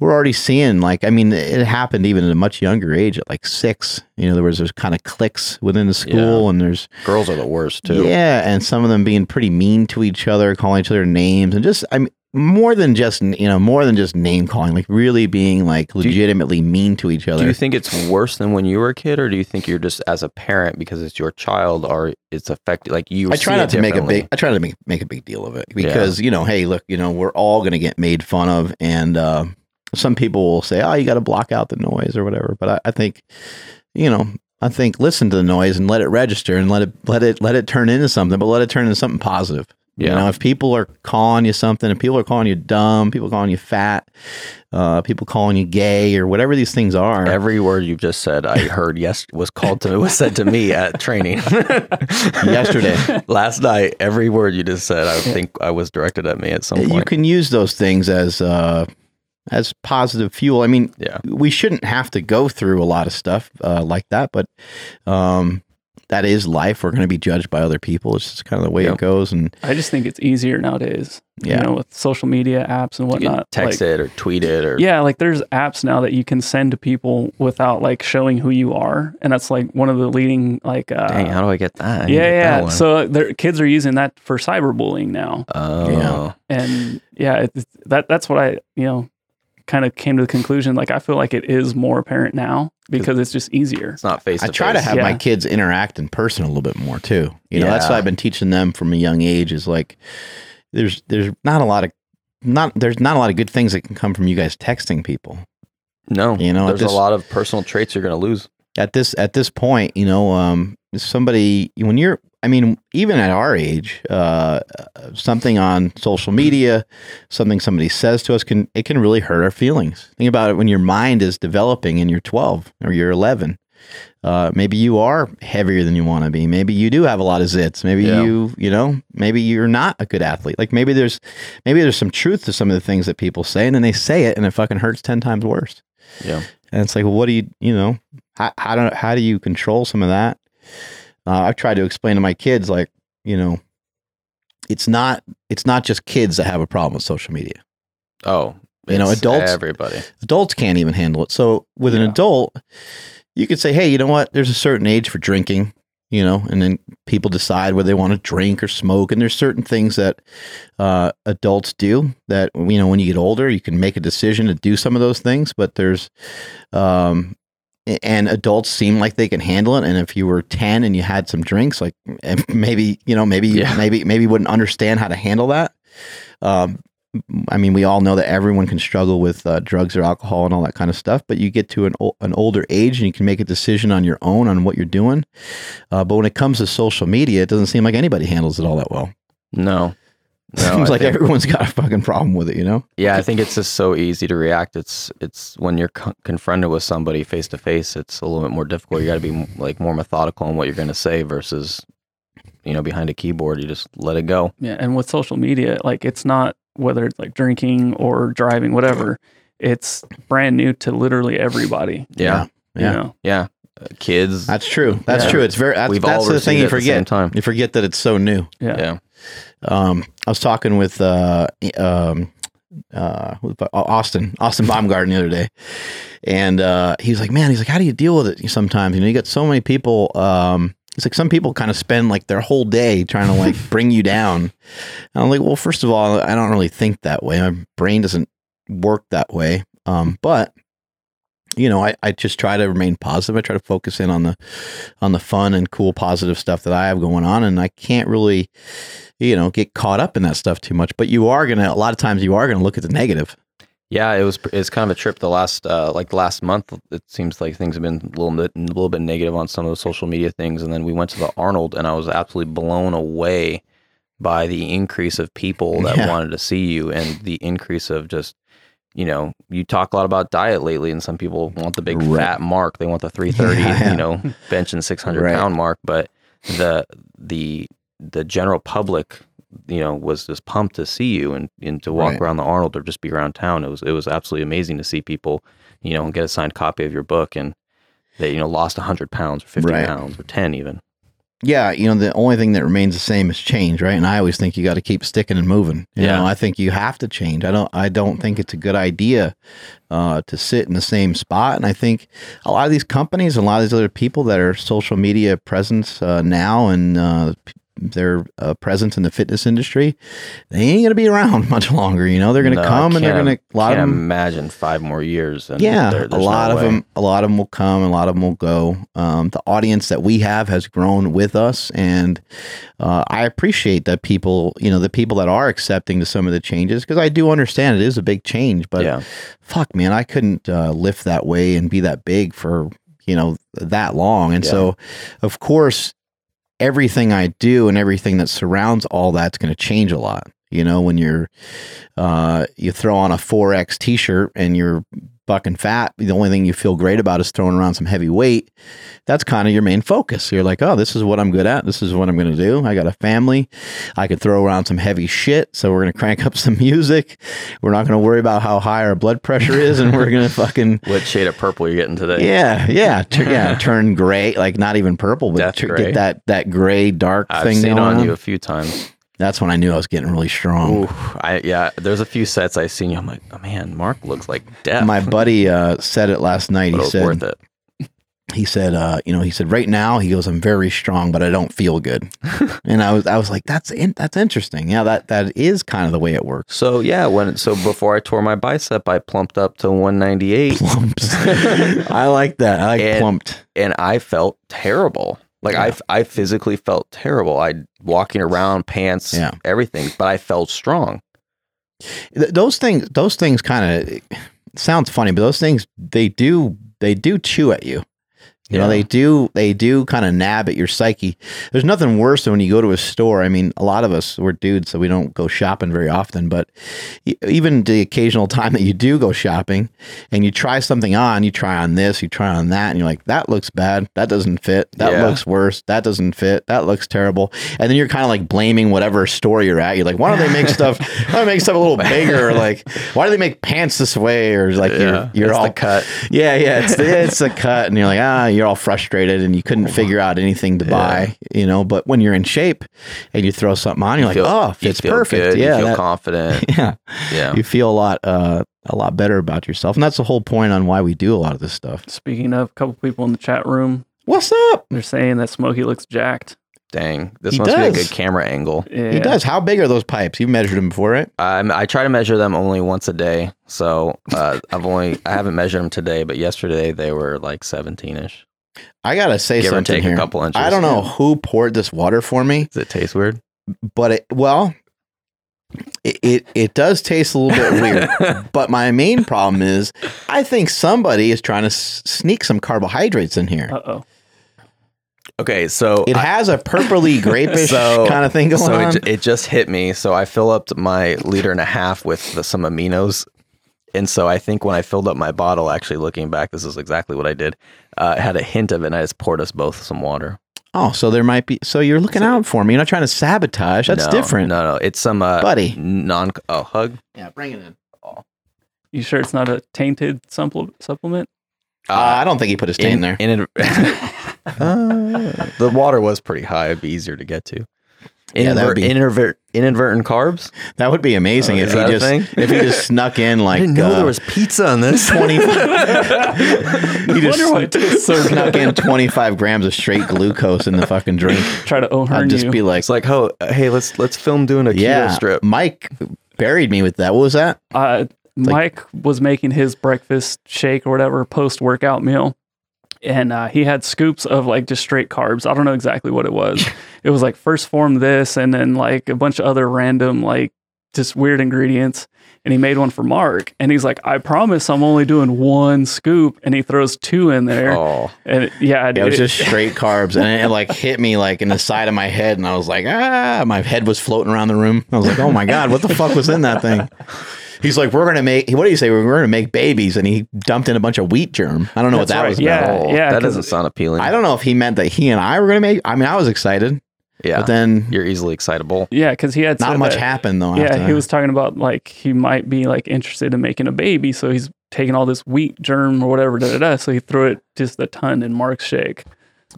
We're already seeing, like, I mean, it happened even at a much younger age, at like six. You know, there was there's kind of cliques within the school, yeah. and there's girls are the worst too. Yeah, and some of them being pretty mean to each other, calling each other names, and just I mean more than just, you know, more than just name calling, like really being like legitimately you, mean to each other. Do you think it's worse than when you were a kid, or do you think you're just as a parent because it's your child, or it's affected like you? I try not to make a big, I try to make, make a big deal of it because, yeah. you know, hey, look, you know, we're all going to get made fun of. And uh, some people will say, oh, you got to block out the noise or whatever. But I, I think, you know, I think listen to the noise and let it register and let it, let it, let it turn into something, but let it turn into something positive. Yeah. You know, if people are calling you something, if people are calling you dumb, people calling you fat, uh, people calling you gay, or whatever these things are. Every word you've just said, I heard yes was called to was said to me at training yesterday, last night. Every word you just said, I think I was directed at me at some point. You can use those things as uh, as positive fuel. I mean, yeah. we shouldn't have to go through a lot of stuff uh, like that, but. Um, That is life. We're going to be judged by other people. It's just kind of the way yep. it goes. And I just think it's easier nowadays. Yeah. You know, with social media apps and whatnot. You can text like, it or tweet it or. Yeah. Like there's apps now that you can send to people without like showing who you are. And that's like one of the leading like. Uh, Dang, how do I get that? I yeah. Get yeah. That so their kids are using that for cyberbullying now. Oh. You know? And yeah, it, that that's what I, you know, kind of came to the conclusion. Like I feel like it is more apparent now. Because it's just easier. It's not face to face. I try to have yeah. my kids interact in person a little bit more too. You know, yeah. that's what I've been teaching them from a young age is like, there's, there's not a lot of, not, there's not a lot of good things that can come from you guys texting people. No, you know, there's this, a lot of personal traits you're going to lose at this, at this point, you know, um, somebody, when you're, I mean, even at our age, uh, something on social media, something somebody says to us can, it can really hurt our feelings. Think about it when your mind is developing and you're twelve or you're eleven. Uh, maybe you are heavier than you want to be. Maybe you do have a lot of zits. Maybe yeah. you, you know, maybe you're not a good athlete. Like maybe there's, maybe there's some truth to some of the things that people say, and then they say it and it fucking hurts ten times worse. Yeah. And it's like, well, what do you, you know, how, how do, how do you control some of that? Uh, I've tried to explain to my kids, like, you know, it's not it's not just kids that have a problem with social media. Oh, you know, adults, everybody, adults can't even handle it. So with yeah. an adult, you could say, hey, you know what? There's a certain age for drinking, you know, and then people decide whether they want to drink or smoke. And there's certain things that uh, adults do that, you know, when you get older, you can make a decision to do some of those things. But there's um and adults seem like they can handle it. And if you were ten and you had some drinks, like maybe, you know, maybe, yeah. maybe, maybe wouldn't understand how to handle that. Um, I mean, we all know that everyone can struggle with uh, drugs or alcohol and all that kind of stuff, but you get to an, o- an older age and you can make a decision on your own on what you're doing. Uh, but when it comes to social media, it doesn't seem like anybody handles it all that well. No. No, seems I like think, everyone's got a fucking problem with it, you know? Yeah, I think it's just so easy to react. It's it's when you're con- confronted with somebody face to face, it's a little bit more difficult. You got to be like more methodical on what you're going to say versus, you know, behind a keyboard, you just let it go. Yeah, and with social media, like it's not whether it's like drinking or driving, whatever. It's brand new to literally everybody. Yeah, yeah, yeah. You know? Yeah. Uh, kids. That's true. That's yeah. true. It's very. That's, that's the thing you forget. Time. You forget that it's so new. Yeah. yeah. Um, I was talking with uh, um, uh, Austin, Austin Baumgarten the other day, and uh, he was like, man, he's like, how do you deal with it sometimes? You know, you got so many people, um, it's like some people kind of spend like their whole day trying to like bring you down. And I'm like, well, first of all, I don't really think that way. My brain doesn't work that way. Um, but you know, I, I just try to remain positive. I try to focus in on the, on the fun and cool, positive stuff that I have going on. And I can't really, you know, get caught up in that stuff too much, but you are going to, a lot of times you are going to look at the negative. Yeah, it was it's kind of a trip. The last uh, like last month, it seems like things have been a little bit a little bit negative on some of the social media things, and then we went to the Arnold, and I was absolutely blown away by the increase of people that yeah. wanted to see you, and the increase of just, you know, you talk a lot about diet lately, and some people want the big right. fat mark, they want the three thirty, yeah, you know, bench and six hundred right. pound mark, but the the the general public, you know, was just pumped to see you, and, and to walk right. around the Arnold or just be around town. It was, it was absolutely amazing to see people, you know, and get a signed copy of your book, and they, you know, lost a hundred pounds or fifty right. pounds or ten even. Yeah. You know, the only thing that remains the same is change. Right. And I always think you got to keep sticking and moving. You yeah. know, I think you have to change. I don't, I don't think it's a good idea uh, to sit in the same spot. And I think a lot of these companies and a lot of these other people that are social media presence uh, now, and uh their uh, presence in the fitness industry, they ain't going to be around much longer. You know, they're going to no, come and they're going to, a lot of them, imagine five more years. And yeah. There, a lot no of way. them, a lot of them will come, and a lot of them will go. Um, the audience that we have has grown with us. And uh, I appreciate that people, you know, the people that are accepting to some of the changes, because I do understand it is a big change, but yeah. fuck, man, I couldn't uh, lift that way and be that big for, you know, that long. And yeah. so of course, everything I do and everything that surrounds all that's going to change a lot. You know, when you're, uh, you throw on a four X t-shirt and you're fucking fat, the only thing you feel great about is throwing around some heavy weight. That's kind of your main focus. You're like, oh, this is what I'm good at. This is what I'm going to do. I got a family. I could throw around some heavy shit. So we're going to crank up some music. We're not going to worry about how high our blood pressure is. And we're going to fucking. What shade of purple you're getting today? Yeah. Yeah. T- yeah. Turn gray. Like not even purple, but t- get that, that gray dark I've thing seen going on, on you a few times. That's when I knew I was getting really strong. Ooh, I, yeah, there's a few sets I seen you. I'm like, oh, man, Mark looks like death. My buddy uh, said it last night. But he it was said, worth it. He said, uh, you know, he said, right now, he goes, I'm very strong, but I don't feel good. And I was, I was like, that's in, that's interesting. Yeah, that that is kind of the way it works. So yeah, when so before I tore my bicep, I plumped up to one ninety-eight. Plumps. I like that. I like and, plumped, and I felt terrible. Like yeah. I, I physically felt terrible. I walking around, pants, yeah. everything, but I felt strong. Th- those things, those things kind of sounds funny, but those things, they do, they do chew at you. You yeah. know, they do, they do kind of nab at your psyche. There's nothing worse than when you go to a store. I mean, a lot of us, we're dudes, so we don't go shopping very often, but even the occasional time that you do go shopping and you try something on, you try on this, you try on that, and you're like, that looks bad. That doesn't fit. That yeah. looks worse. That doesn't fit. That looks terrible. And then you're kind of like blaming whatever store you're at. You're like, why don't they make stuff, why don't they make stuff a little bigger? Or like, why do they make pants this way? Or like, yeah. you're, you're all cut. Yeah. Yeah. It's the, it's a cut. And you're like, ah, you're You're all frustrated and you couldn't figure out anything to buy, yeah. you know, but when you're in shape and you throw something on, you're you like, feel, oh, it's perfect. Good. Yeah. You feel that, confident. Yeah. Yeah. You feel a lot, uh, a lot better about yourself. And that's the whole point on why we do a lot of this stuff. Speaking of, a couple people in the chat room. What's up? They're saying that Smokey looks jacked. Dang. This he must does. be a good camera angle. Yeah. He does. How big are those pipes? You've measured them before, right? Um, I try to measure them only once a day. So uh, I've only, I haven't measured them today, but yesterday they were like seventeen ish. I gotta say Give something here. A couple inches. I don't know yeah. who poured this water for me. Does it taste weird? But it well, it it, it does taste a little bit weird. But my main problem is, I think somebody is trying to s- sneak some carbohydrates in here. Uh oh. Okay, so it I, has a purpley grapish so, kind of thing going so on. So it, it just hit me. So I fill up my liter and a half with the, some aminos. And so I think when I filled up my bottle, actually looking back, this is exactly what I did. Uh, it had a hint of it, and I just poured us both some water. Oh, so there might be. So you're looking so, out for me. You're not trying to sabotage. That's no, different. No, no, it's some uh, buddy non. Oh, hug. Yeah, bring it in. Oh. You sure it's not a tainted supple- supplement? Uh, I don't think he put his taint in, there. In it, uh, the water was pretty high. It'd be easier to get to. Inver- yeah, that would be, inadvert- inadvertent carbs. That would be amazing oh, if he just thing? if he just snuck in like I didn't know uh, there was pizza on this twenty. He just wonder why it tastes so snuck in twenty five grams of straight glucose in the fucking drink. Try to own I'd just you. be like, it's like, oh, hey, let's let's film doing a keto yeah, strip. Mike buried me with that. What was that? Uh, Mike like, was making his breakfast shake or whatever post workout meal. And uh, he had scoops of like just straight carbs. I don't know exactly what it was. It was like first form this and then like a bunch of other random like just weird ingredients, and he made one for Mark, and he's like, I promise I'm only doing one scoop, and he throws two in there. Oh, and it, yeah, it, yeah, it was it, just straight carbs, and it like hit me like in the side of my head, and I was like, ah, my head was floating around the room. I was like, oh my God, what the fuck was in that thing? He's like, we're going to make, what do you say? We're going to make babies. And he dumped in a bunch of wheat germ. I don't know That's what that right. was about. Yeah, yeah, that doesn't sound appealing. I don't know if he meant that he and I were going to make, I mean, I was excited. Yeah. But then you're easily excitable. Yeah. Cause he had not much that, happened though. Yeah. After. He was talking about like, he might be like interested in making a baby. So he's taking all this wheat germ or whatever. Da, da, da, so he threw it just a ton in Mark's shake.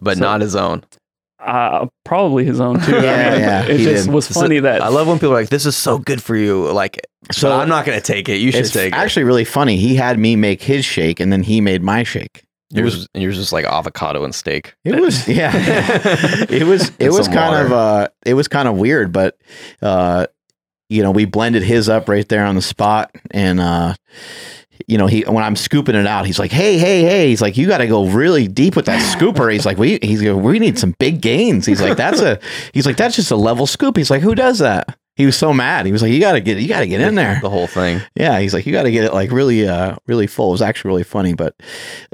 But so, not his own. Uh, probably his own too. yeah, I mean, yeah, it just did. was funny so, that I love when people are like, "This is so good for you." Like, so I'm not going to take it. You should take it. It's actually really funny. He had me make his shake, and then he made my shake. Yours was yours just like avocado and steak. It was yeah. it was it was kind water. of uh it was kind of weird, but uh you know we blended his up right there on the spot, and uh you know, he, when I'm scooping it out, he's like, Hey, Hey, Hey, he's like, you got to go really deep with that scooper. He's like, we, he's like, we need some big gains. He's like, that's a, he's like, that's just a level scoop. He's like, who does that? He was so mad. He was like, you got to get, you got to get in there. The whole thing. Yeah. He's like, you got to get it like really, uh, really full. It was actually really funny. But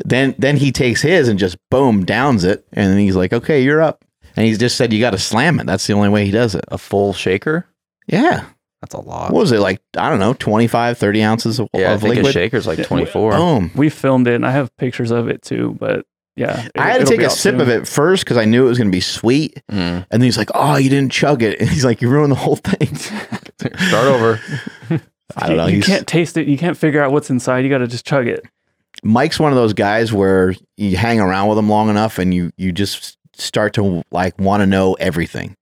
then, then he takes his and just boom, downs it. And then he's like, okay, you're up. And he just said, you got to slam it. That's the only way he does it. A full shaker. Yeah. That's a lot. What was it like? I don't know, twenty-five, thirty ounces of, yeah, of I think liquid? A shaker's like twenty-four. Boom. We filmed it, and I have pictures of it too, but yeah. It, I had to take a sip soon. of it first because I knew it was going to be sweet. Mm. And then he's like, oh, you didn't chug it. And he's like, you ruined the whole thing. Start over. I don't know. You can't taste it. You can't figure out what's inside. You got to just chug it. Mike's one of those guys where you hang around with him long enough, and you, you just start to like want to know everything.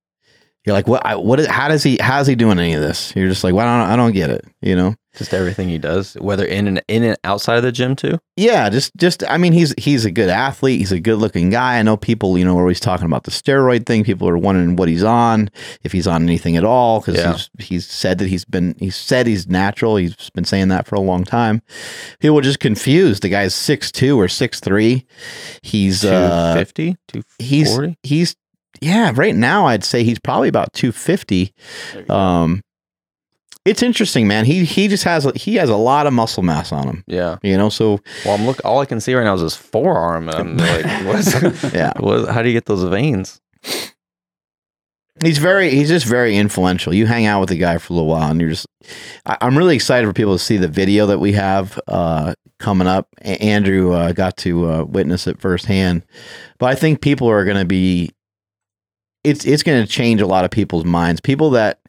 You're like, what, I, what is, how does he, how's he doing any of this? You're just like, well, I don't, I don't get it. You know, just everything he does, whether in and in and outside of the gym too. Yeah. Just, just, I mean, he's, he's a good athlete. He's a good looking guy. I know people, you know, are always talking about the steroid thing. People are wondering what he's on, if he's on anything at all. Cause yeah. he's, he's said that he's been, he's said he's natural. He's been saying that for a long time. People are just confused. The guy's six two or six three. He's, two fifty, uh, he's, he's, yeah, right now I'd say he's probably about two fifty. Um, it's interesting, man. He he just has he has a lot of muscle mass on him. Yeah, you know. So well, I'm look. All I can see right now is his forearm. And I'm like, what's, yeah. What, how do you get those veins? He's very he's just very influential. You hang out with the guy for a little while, and you're just. I, I'm really excited for people to see the video that we have uh, coming up. A- Andrew uh, got to uh, witness it firsthand, but I think people are going to be. It's it's going to change a lot of people's minds. People that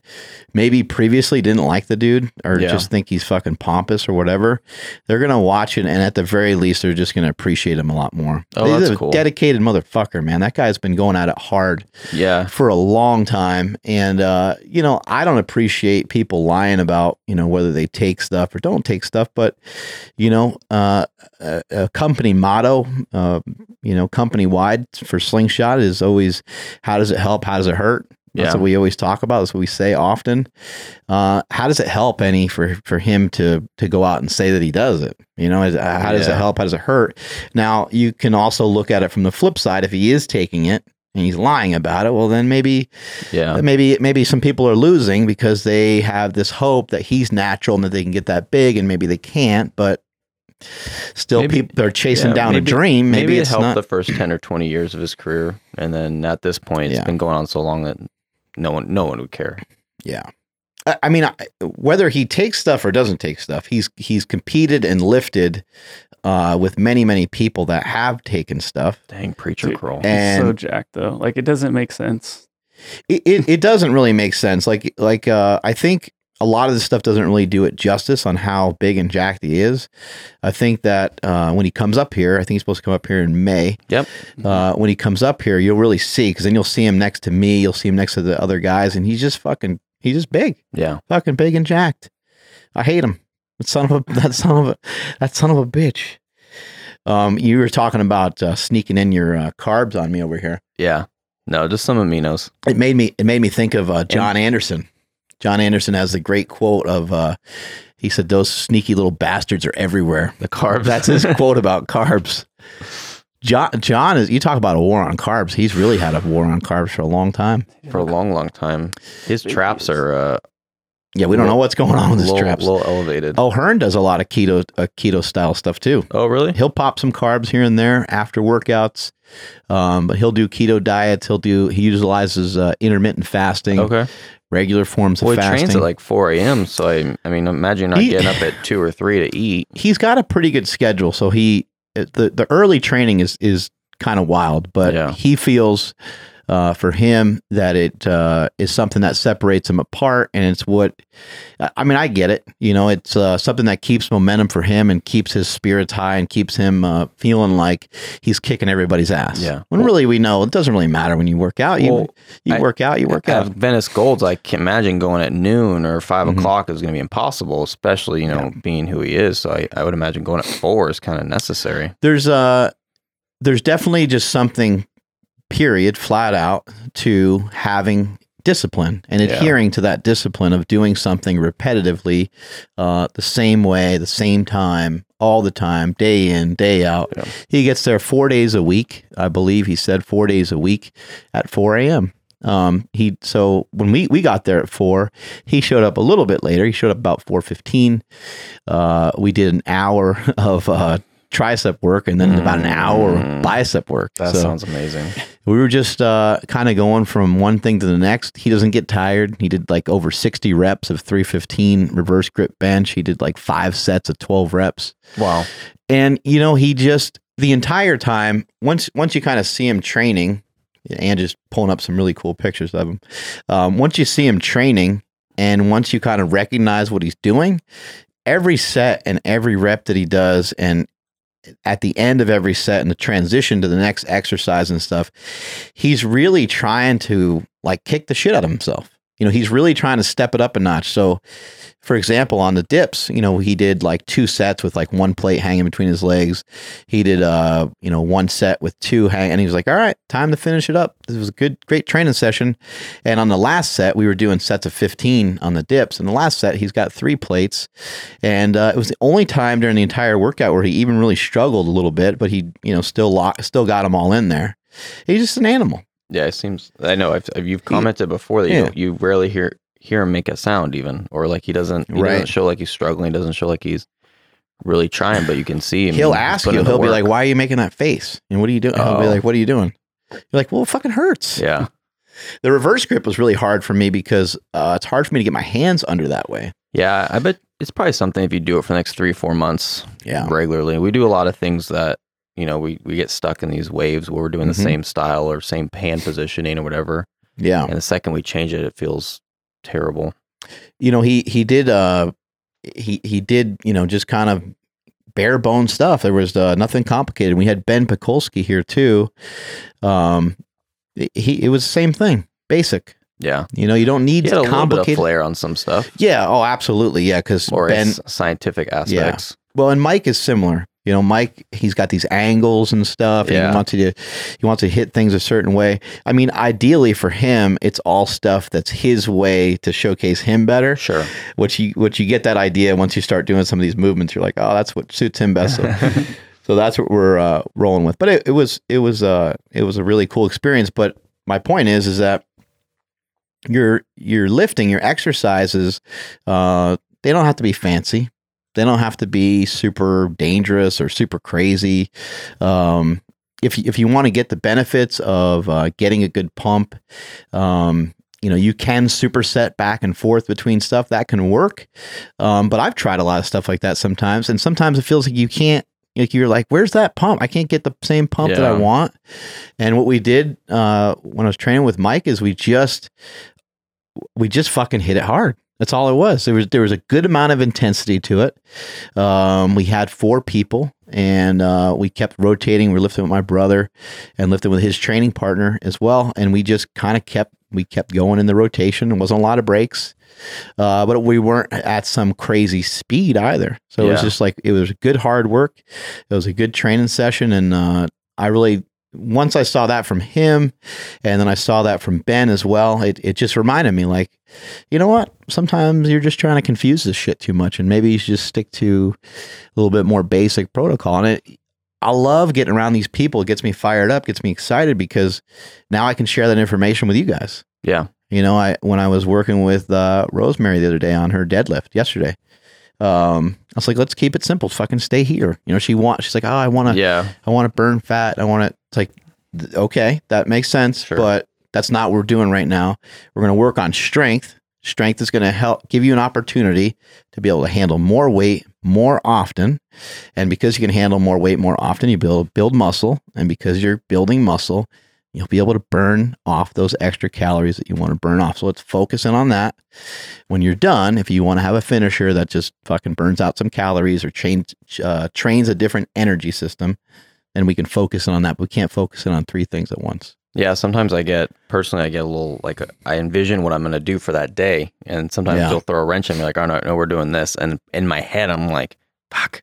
maybe previously didn't like the dude or yeah. just think he's fucking pompous or whatever, they're going to watch it, and at the very least, they're just going to appreciate him a lot more. Oh, he's that's a cool. dedicated motherfucker, man. That guy's been going at it hard yeah. for a long time. And, uh, you know, I don't appreciate people lying about, you know, whether they take stuff or don't take stuff. But, you know, uh, a, a company motto, uh, you know, company-wide for Slingshot is always, how does it help? How does it hurt? That's yeah. what we always talk about. That's what we say often. Uh, how does it help any for, for him to, to go out and say that he does it? You know, how does yeah. it help? How does it hurt? Now, you can also look at it from the flip side. If he is taking it and he's lying about it, well, then maybe, yeah, maybe, maybe some people are losing because they have this hope that he's natural and that they can get that big, and maybe they can't, but still maybe, people are chasing yeah, down maybe, a dream. Maybe, maybe it's it helped not, the first ten or twenty years of his career. And then at this point, it's yeah. been going on so long that No one, no one would care. Yeah. I, I mean, I, whether he takes stuff or doesn't take stuff, he's, he's competed and lifted uh, with many, many people that have taken stuff. Dang, preacher crawl. It's so jacked though. Like, it doesn't make sense. It, it, it doesn't really make sense. Like, like uh, I think a lot of this stuff doesn't really do it justice on how big and jacked he is. I think that uh, when he comes up here, I think he's supposed to come up here in May. Yep. Uh, when he comes up here, you'll really see, because then you'll see him next to me. You'll see him next to the other guys, and he's just fucking, he's just big. Yeah. Fucking big and jacked. I hate him. That son of a, that son of a, that son of a bitch. Um, you were talking about uh, sneaking in your uh, carbs on me over here. Yeah. No, just some aminos. It made me, it made me think of uh, John and- Anderson. John Anderson has the great quote of, uh, he said, those sneaky little bastards are everywhere. The carbs. That's his quote about carbs. John, John is, you talk about a war on carbs. He's really had a war on carbs for a long time. For a long, long time. His traps are uh, Yeah, we don't little, know what's going on with his little, traps. A little elevated. Oh, Hearn does a lot of keto uh, keto style stuff too. Oh, really? He'll pop some carbs here and there after workouts, um, but he'll do keto diets. He'll do he utilizes uh, intermittent fasting. Okay. Regular forms well, of fasting. Well, he trains at like four a.m., so I, I mean, imagine not he, getting up at two or three to eat. He's got a pretty good schedule, so he the the early training is is kind of wild, but yeah. he feels. Uh, for him, that it uh, is something that separates him apart, and it's what I mean. I get it, you know. It's uh, something that keeps momentum for him and keeps his spirits high and keeps him uh, feeling like he's kicking everybody's ass. Yeah. When well, really we know it doesn't really matter when you work out. You well, you I, work out, you work out. Venice Golds, I can imagine going at noon or five mm-hmm. o'clock is going to be impossible, especially you know yeah. being who he is. So I, I would imagine going at four is kind of necessary. There's uh there's definitely just something. Period, flat out, to having discipline and yeah. adhering to that discipline of doing something repetitively, uh, the same way, the same time, all the time, day in, day out. Yeah. He gets there four days a week, I believe he said four days a week at four a.m. Um, he so when we, we got there at four, he showed up a little bit later. He showed up about four fifteen. Uh, we did an hour of uh, tricep work and then mm. about an hour of bicep work. That so sounds amazing. We were just uh, kind of going from one thing to the next. He doesn't get tired. He did like over sixty reps of three fifteen reverse grip bench. He did like five sets of twelve reps. Wow. And, you know, he just, the entire time, once once you kind of see him training, and just pulling up some really cool pictures of him, um, once you see him training and once you kind of recognize what he's doing, every set and every rep that he does and at the end of every set and the transition to the next exercise and stuff, he's really trying to like kick the shit out of himself. You know, he's really trying to step it up a notch. So for example, on the dips, you know, he did like two sets with like one plate hanging between his legs. He did, uh, you know, one set with two hang, and he was like, all right, time to finish it up. This was a good, great training session. And on the last set, we were doing sets of fifteen on the dips. And the last set, he's got three plates. And uh, it was the only time during the entire workout where he even really struggled a little bit, but he, you know, still locked, still got them all in there. He's just an animal. Yeah, it seems. I know. I've, you've commented before that you yeah. don't, you rarely hear hear him make a sound, even, or like he doesn't. He right. doesn't show like he's struggling. Doesn't show like he's really trying. But you can see him. He'll ask you. He'll be like, "Why are you making that face? And what are you doing?" Oh. He'll be like, "What are you doing?" You're like, "Well, it fucking hurts." Yeah. The reverse grip was really hard for me because uh, it's hard for me to get my hands under that way. Yeah, I bet it's probably something if you do it for the next three, four months. Yeah. Regularly, we do a lot of things that. You know, we, we get stuck in these waves where we're doing mm-hmm. the same style or same hand positioning or whatever. Yeah. And the second we change it, it feels terrible. You know, he, he did, uh, he, he did, you know, just kind of bare bone stuff. There was uh, nothing complicated. We had Ben Pekulski here too. Um, he, it was the same thing, basic. Yeah. You know, you don't need to complicate. A little bit of flair on some stuff. Yeah. Oh, absolutely. Yeah. Cause more Ben, scientific aspects. Yeah. Well, and Mike is similar. You know, Mike, he's got these angles and stuff, and yeah. he wants you to, he wants to hit things a certain way. I mean, ideally for him, it's all stuff that's his way to showcase him better. Sure. Which you, which you get that idea once you start doing some of these movements, you're like, oh, that's what suits him best. So, so that's what we're uh, rolling with. But it, it was, it was, uh, it was a really cool experience. But my point is, is that your, your lifting, your exercises, uh, they don't have to be fancy. They don't have to be super dangerous or super crazy. Um, if if you want to get the benefits of uh, getting a good pump, um, you know, you can superset back and forth between stuff. That can work. Um, but I've tried a lot of stuff like that sometimes, and sometimes it feels like you can't. Like you're like, where's that pump? I can't get the same pump yeah. that I want. And what we did uh, when I was training with Mike is we just we just fucking hit it hard. That's all it was. There was there was a good amount of intensity to it. Um, we had four people, and uh, we kept rotating. We were lifting with my brother, and lifting with his training partner as well. And we just kind of kept we kept going in the rotation. There wasn't a lot of breaks, uh, but we weren't at some crazy speed either. So yeah. it was just like it was good hard work. It was a good training session, and uh, I really. Once I saw that from him, and then I saw that from Ben as well, it, it just reminded me, like, you know what? Sometimes you're just trying to confuse this shit too much, and maybe you should just stick to a little bit more basic protocol. And it, I love getting around these people. It gets me fired up, gets me excited, because now I can share that information with you guys. Yeah. You know, I when I was working with uh, Rosemary the other day on her deadlift yesterday, um, I was like, let's keep it simple. Fucking stay here. You know, she wants, she's like, oh, I want to, yeah. I want to burn fat. I want to, it's like, th- okay, that makes sense, sure. But that's not what we're doing right now. We're going to work on strength. Strength is going to help give you an opportunity to be able to handle more weight more often. And because you can handle more weight more often, you build, build muscle. And because you're building muscle, you'll be able to burn off those extra calories that you want to burn off. So let's focus in on that. When you're done, if you want to have a finisher that just fucking burns out some calories or change, uh, trains a different energy system, then we can focus in on that. But we can't focus in on three things at once. Yeah, sometimes I get, personally, I get a little, like, I envision what I'm going to do for that day. And sometimes yeah. they'll throw a wrench at me, like, oh, no, no, we're doing this. And in my head, I'm like, fuck,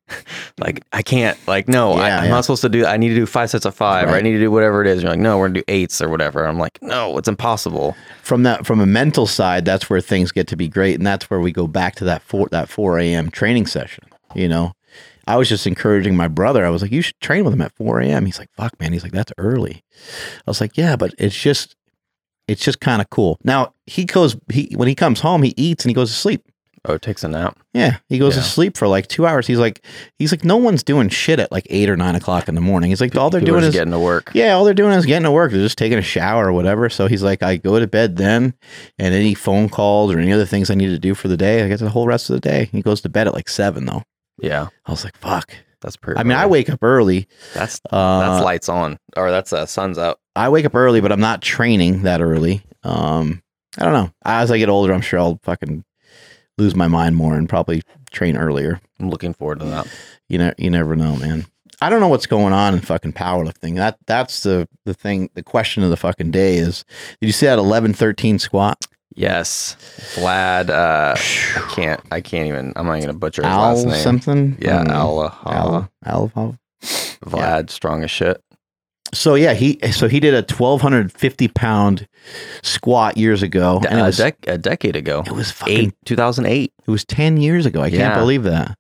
like, I can't, like, no, yeah, I, I'm yeah. not supposed to do, I need to do five sets of five, right. or I need to do whatever it is. And you're like, no, we're going to do eights or whatever. I'm like, no, it's impossible. From that, from a mental side, that's where things get to be great. And that's where we go back to that four, that four a.m. training session, you know? I was just encouraging my brother. I was like, you should train with him at four a.m. He's like, fuck, man. He's like, that's early. I was like, yeah, but it's just, it's just kind of cool. Now he goes, he, when he comes home, he eats and he goes to sleep. Oh, it takes a nap. Yeah. He goes yeah. to sleep for like two hours. He's like, he's like, no one's doing shit at like eight or nine o'clock in the morning. He's like, all they're People doing is getting to work. Yeah. All they're doing is getting to work. They're just taking a shower or whatever. So he's like, I go to bed then, and any phone calls or any other things I need to do for the day, I get the whole rest of the day. He goes to bed at like seven though. Yeah. I was like, fuck. That's pretty I mean, early. I wake up early. That's uh, that's lights on. Or that's uh, sun's out. I wake up early, but I'm not training that early. Um, I don't know. As I get older, I'm sure I'll fucking lose my mind more and probably train earlier. I'm looking forward to that. You know, you never know, man. I don't know what's going on in fucking powerlifting. That that's the, the thing, the question of the fucking day is, did you see that eleven thirteen squat? Yes, Vlad. Uh, I can't. I can't even. I'm not going to butcher his Al last name. Something. Yeah, Al. Al. Vlad, yeah. Strong as shit. So yeah, he. So he did a twelve fifty pound squat years ago, De- and it was a, dec- a decade ago. It was fucking eight, two thousand eight. It was ten years ago. I yeah. can't believe that.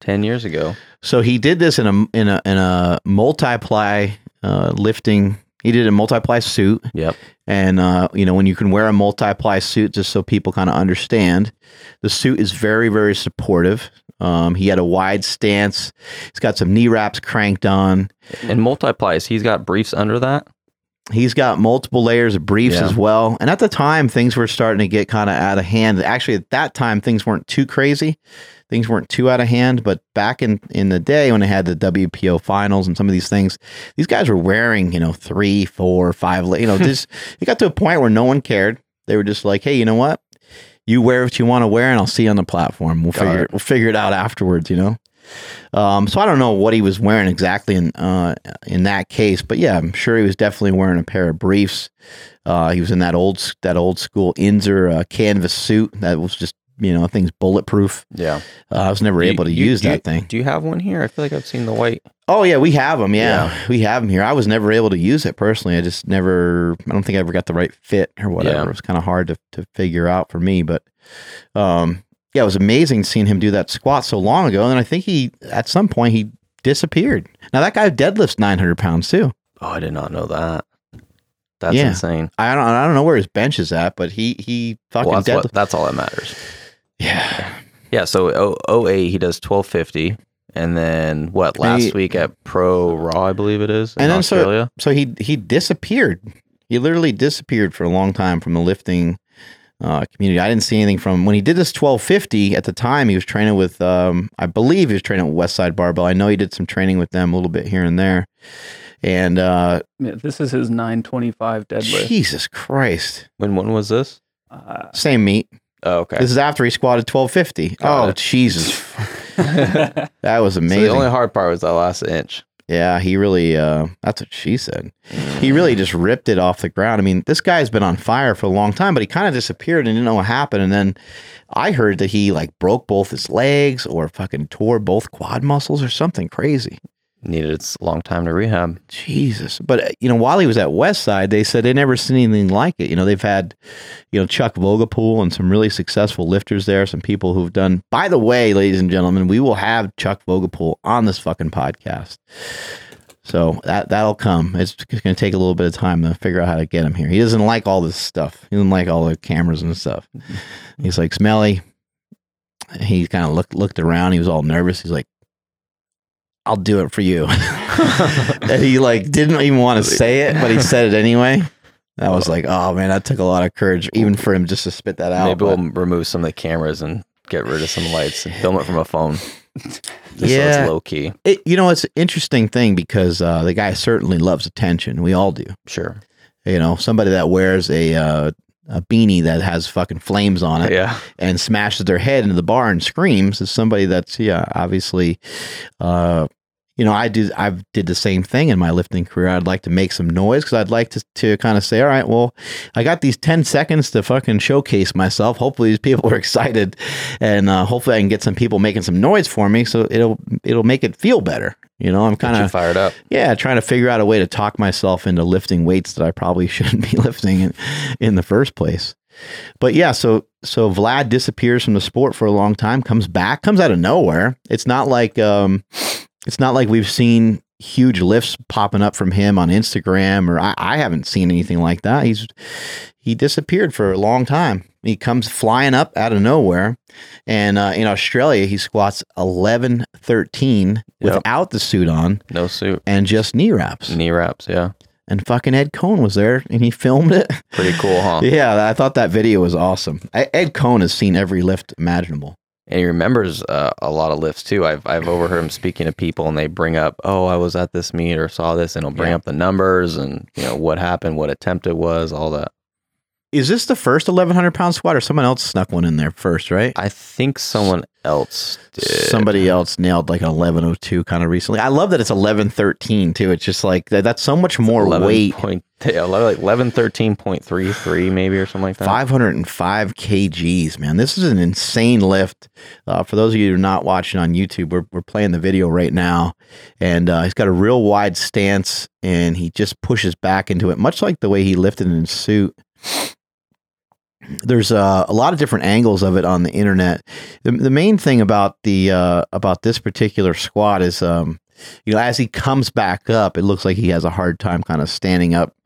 Ten years ago. So he did this in a in a in a multi-ply uh, lifting. He did a multi-ply suit. Yep. And, uh, you know, when you can wear a multi-ply suit, just so people kind of understand, the suit is very, very supportive. Um, he had a wide stance. He's got some knee wraps cranked on. And multi-plies, he's got briefs under that? He's got multiple layers of briefs yeah. as well. And at the time, things were starting to get kind of out of hand. Actually, at that time, things weren't too crazy. Things weren't too out of hand. But back in, in the day when they had the W P O finals and some of these things, these guys were wearing, you know, three, four, five, you know, this, it got to a point where no one cared. They were just like, hey, you know what? You wear what you want to wear and I'll see you on the platform. We'll got figure it. We'll figure it out afterwards, you know? Um, so I don't know what he was wearing exactly in uh, in that case, but yeah, I'm sure he was definitely wearing a pair of briefs. Uh, he was in that old that old school Inzer uh, canvas suit that was just, you know, things bulletproof. Yeah, uh, I was never you, able to you, use that you, thing. Do you have one here? I feel like I've seen the white. Oh yeah, we have them. Yeah, yeah. We have them here. I was never able to use it personally. I just never. I don't think I ever got the right fit or whatever. Yeah. It was kind of hard to to figure out for me, but. Um, Yeah, it was amazing seeing him do that squat so long ago. And I think he, at some point, he disappeared. Now, that guy deadlifts nine hundred pounds, too. Oh, I did not know that. That's yeah. insane. I don't I don't know where his bench is at, but he, he fucking well, deadlifts. That's all that matters. Yeah. Yeah, so oh eight, he does twelve fifty. And then, what, last he, week at Pro Raw, I believe it is, in and then Australia? So, so he, he disappeared. He literally disappeared for a long time from the lifting Uh, community. I didn't see anything from when he did this twelve fifty. At the time, he was training with, um, I believe he was training with Westside Barbell. I know he did some training with them a little bit here and there. And uh, yeah, this is his nine twenty-five deadlift. Jesus Christ! When when was this? Uh, Same meet. Oh, okay. This is after he squatted twelve fifty. Got oh, it. Jesus! That was amazing. So the only hard part was that last inch. Yeah, he really, uh, that's what she said. He really just ripped it off the ground. I mean, this guy's been on fire for a long time, but he kind of disappeared and didn't know what happened. And then I heard that he like broke both his legs or fucking tore both quad muscles or something crazy. Needed a long time to rehab. Jesus. But, you know, while he was at Westside, they said they never seen anything like it. You know, they've had, you know, Chuck Vogelpool and some really successful lifters there, some people who've done, by the way, ladies and gentlemen, we will have Chuck Vogelpool on this fucking podcast. So that, that'll come. It's going to take a little bit of time to figure out how to get him here. He doesn't like all this stuff. He doesn't like all the cameras and stuff. He's like smelly. He kind of looked, looked around. He was all nervous. He's like, I'll do it for you. And he like, didn't even want to say it, but he said it anyway. I was like, oh man, that took a lot of courage even for him just to spit that out. Maybe but... we'll remove some of the cameras and get rid of some lights and film it from a phone. Just yeah. So it's low key. It, you know, it's an interesting thing because uh, the guy certainly loves attention. We all do. Sure. You know, somebody that wears a, uh, a beanie that has fucking flames on it yeah. and smashes their head into the bar and screams is somebody that's, yeah, obviously, uh, you know, I do. I've did the same thing in my lifting career. I'd like to make some noise because I'd like to, to kind of say, all right, well, I got these ten seconds to fucking showcase myself. Hopefully these people are excited, and uh, hopefully I can get some people making some noise for me. So it'll it'll make it feel better. You know, I'm kind of fired up. Yeah, trying to figure out a way to talk myself into lifting weights that I probably shouldn't be lifting in, in the first place. But yeah, so so Vlad disappears from the sport for a long time, comes back, comes out of nowhere. It's not like. Um, It's not like we've seen huge lifts popping up from him on Instagram, or I, I haven't seen anything like that. He's he disappeared for a long time. He comes flying up out of nowhere, and uh, in Australia he squats eleven thirteen yep. without the suit on, no suit, and just knee wraps. Knee wraps, yeah. And fucking Ed Cohn was there, and he filmed it. Pretty cool, huh? Yeah, I thought that video was awesome. Ed Cohn has seen every lift imaginable. And he remembers uh, a lot of lifts too. I've I've overheard him speaking to people, and they bring up, oh, I was at this meet or saw this, and he'll bring yeah. up the numbers and you know what happened, what attempt it was, all that. Is this the first eleven hundred pound squat, or someone else snuck one in there first? Right? I think someone else did. Somebody else nailed like an eleven oh two kind of recently. I love that it's eleven thirteen too. It's just like that, that's so much it's more eleven weight. Point, yeah, like eleven thirteen point three three maybe or something like that. five oh five kilograms, man. This is an insane lift. Uh, for those of you who are not watching on YouTube, we're we're playing the video right now, and uh, he's got a real wide stance, and he just pushes back into it, much like the way he lifted in his suit. There's uh, a lot of different angles of it on the internet. The, the main thing about the uh, about this particular squat is, um, you know, as he comes back up, it looks like he has a hard time kind of standing up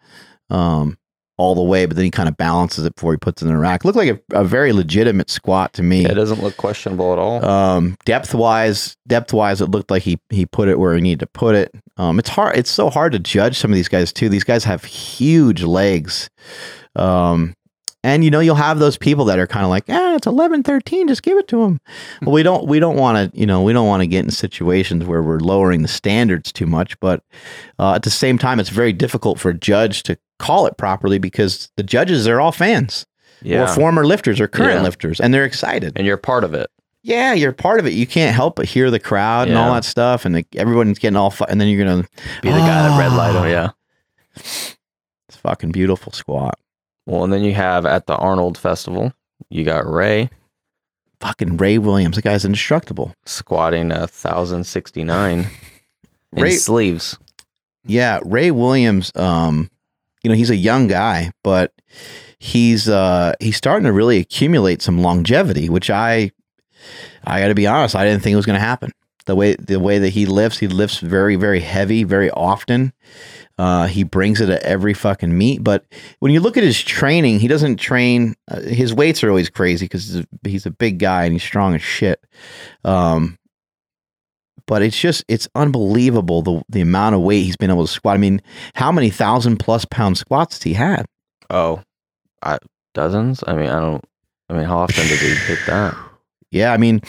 um, all the way, but then he kind of balances it before he puts it in the rack. Looked like a, a very legitimate squat to me. Yeah, it doesn't look questionable at all. Um, depth wise, depth wise, it looked like he he put it where he needed to put it. Um, it's hard. It's so hard to judge some of these guys too. These guys have huge legs. Um, And, you know, you'll have those people that are kind of like, ah, it's eleven thirteen, just give it to them. But we don't, we don't want to, you know, we don't want to get in situations where we're lowering the standards too much. But uh, at the same time, it's very difficult for a judge to call it properly because the judges are all fans yeah. or former lifters or current yeah. lifters, and they're excited. And you're part of it. Yeah, you're part of it. You can't help but hear the crowd yeah. and all that stuff. And the, everyone's getting all, fu- and then you're going to be the oh. guy that red light on. Yeah. It's fucking beautiful squat. Well, and then you have at the Arnold Festival, you got Ray. Fucking Ray Williams. The guy's indestructible. Squatting one thousand sixty-nine in Ray, sleeves. Yeah, Ray Williams, um, you know, he's a young guy, but he's uh, he's starting to really accumulate some longevity, which I, I got to be honest, I didn't think it was going to happen. The way the way that he lifts, he lifts very, very heavy, very often. Uh, he brings it at every fucking meet. But when you look at his training, he doesn't train. Uh, his weights are always crazy because he's, he's a big guy and he's strong as shit. Um, but it's just, it's unbelievable the the amount of weight he's been able to squat. I mean, how many thousand plus pound squats has he had? Oh, I, dozens? I mean, I don't, I mean, how often did he hit that? Yeah, I mean,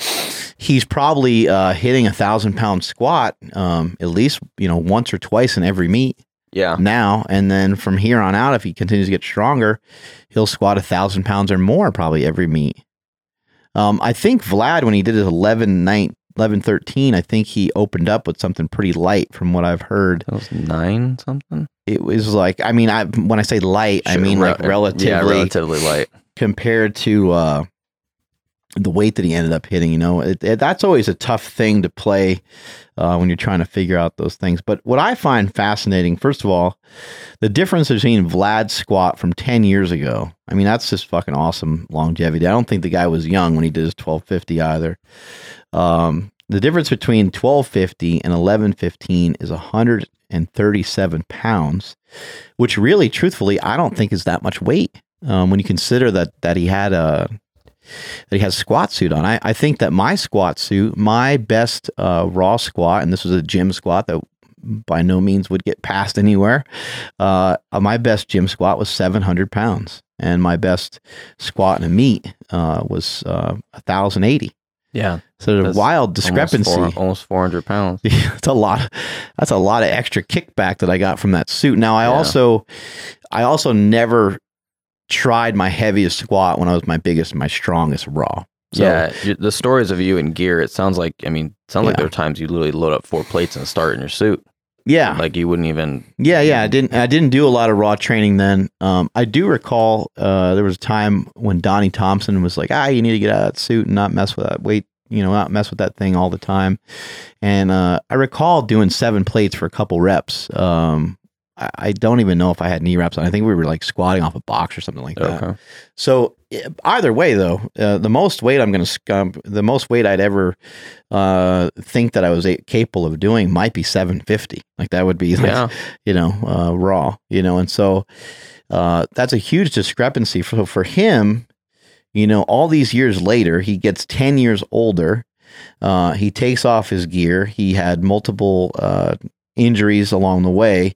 he's probably uh, hitting a thousand pound squat um, at least, you know, once or twice in every meet. Yeah. Now, and then from here on out, if he continues to get stronger, he'll squat a thousand pounds or more probably every meet. Um, I think Vlad, when he did his eleven, nine, eleven, thirteen, I think he opened up with something pretty light from what I've heard. That was nine something? It was like, I mean, I when I say light, sure, I mean re- like relatively, yeah, relatively light compared to uh, the weight that he ended up hitting. You know, it, it, that's always a tough thing to play uh, when you're trying to figure out those things. But what I find fascinating, first of all, the difference between Vlad's squat from ten years ago. I mean, that's just fucking awesome longevity. I don't think the guy was young when he did his twelve fifty either. Um, The difference between twelve fifty and eleven fifteen is one hundred thirty-seven pounds, which really, truthfully, I don't think is that much weight. Um, when you consider that that he had a that he has a squat suit on, I, I think that my squat suit, my best uh, raw squat, and this was a gym squat that by no means would get passed anywhere. Uh, my best gym squat was seven hundred pounds, and my best squat in a meet uh, was uh, one thousand eighty. Yeah. So there's a wild discrepancy. Almost, four, almost four hundred pounds. That's a lot. That's a lot of extra kickback that I got from that suit. Now, I yeah. also, I also never tried my heaviest squat when I was my biggest, my strongest raw. So, yeah. The stories of you in gear, it sounds like, I mean, it sounds yeah. like there are times you literally load up four plates and start in your suit. Yeah. Like you wouldn't even. Yeah. Yeah. I didn't, I didn't do a lot of raw training then. Um, I do recall, uh, there was a time when Donnie Thompson was like, ah, you need to get out of that suit and not mess with that weight, you know, not mess with that thing all the time. And, uh, I recall doing seven plates for a couple reps. Um, I, I don't even know if I had knee reps on. I think we were like squatting off a box or something like that. Okay. So either way though, uh, the most weight I'm going to scump, the most weight I'd ever, uh, think that I was a- capable of doing might be seven fifty. Like that would be, like, yeah. you know, uh, raw, you know? And so, uh, that's a huge discrepancy for, for him, you know, all these years later, he gets ten years older. Uh, he takes off his gear. He had multiple, uh, injuries along the way,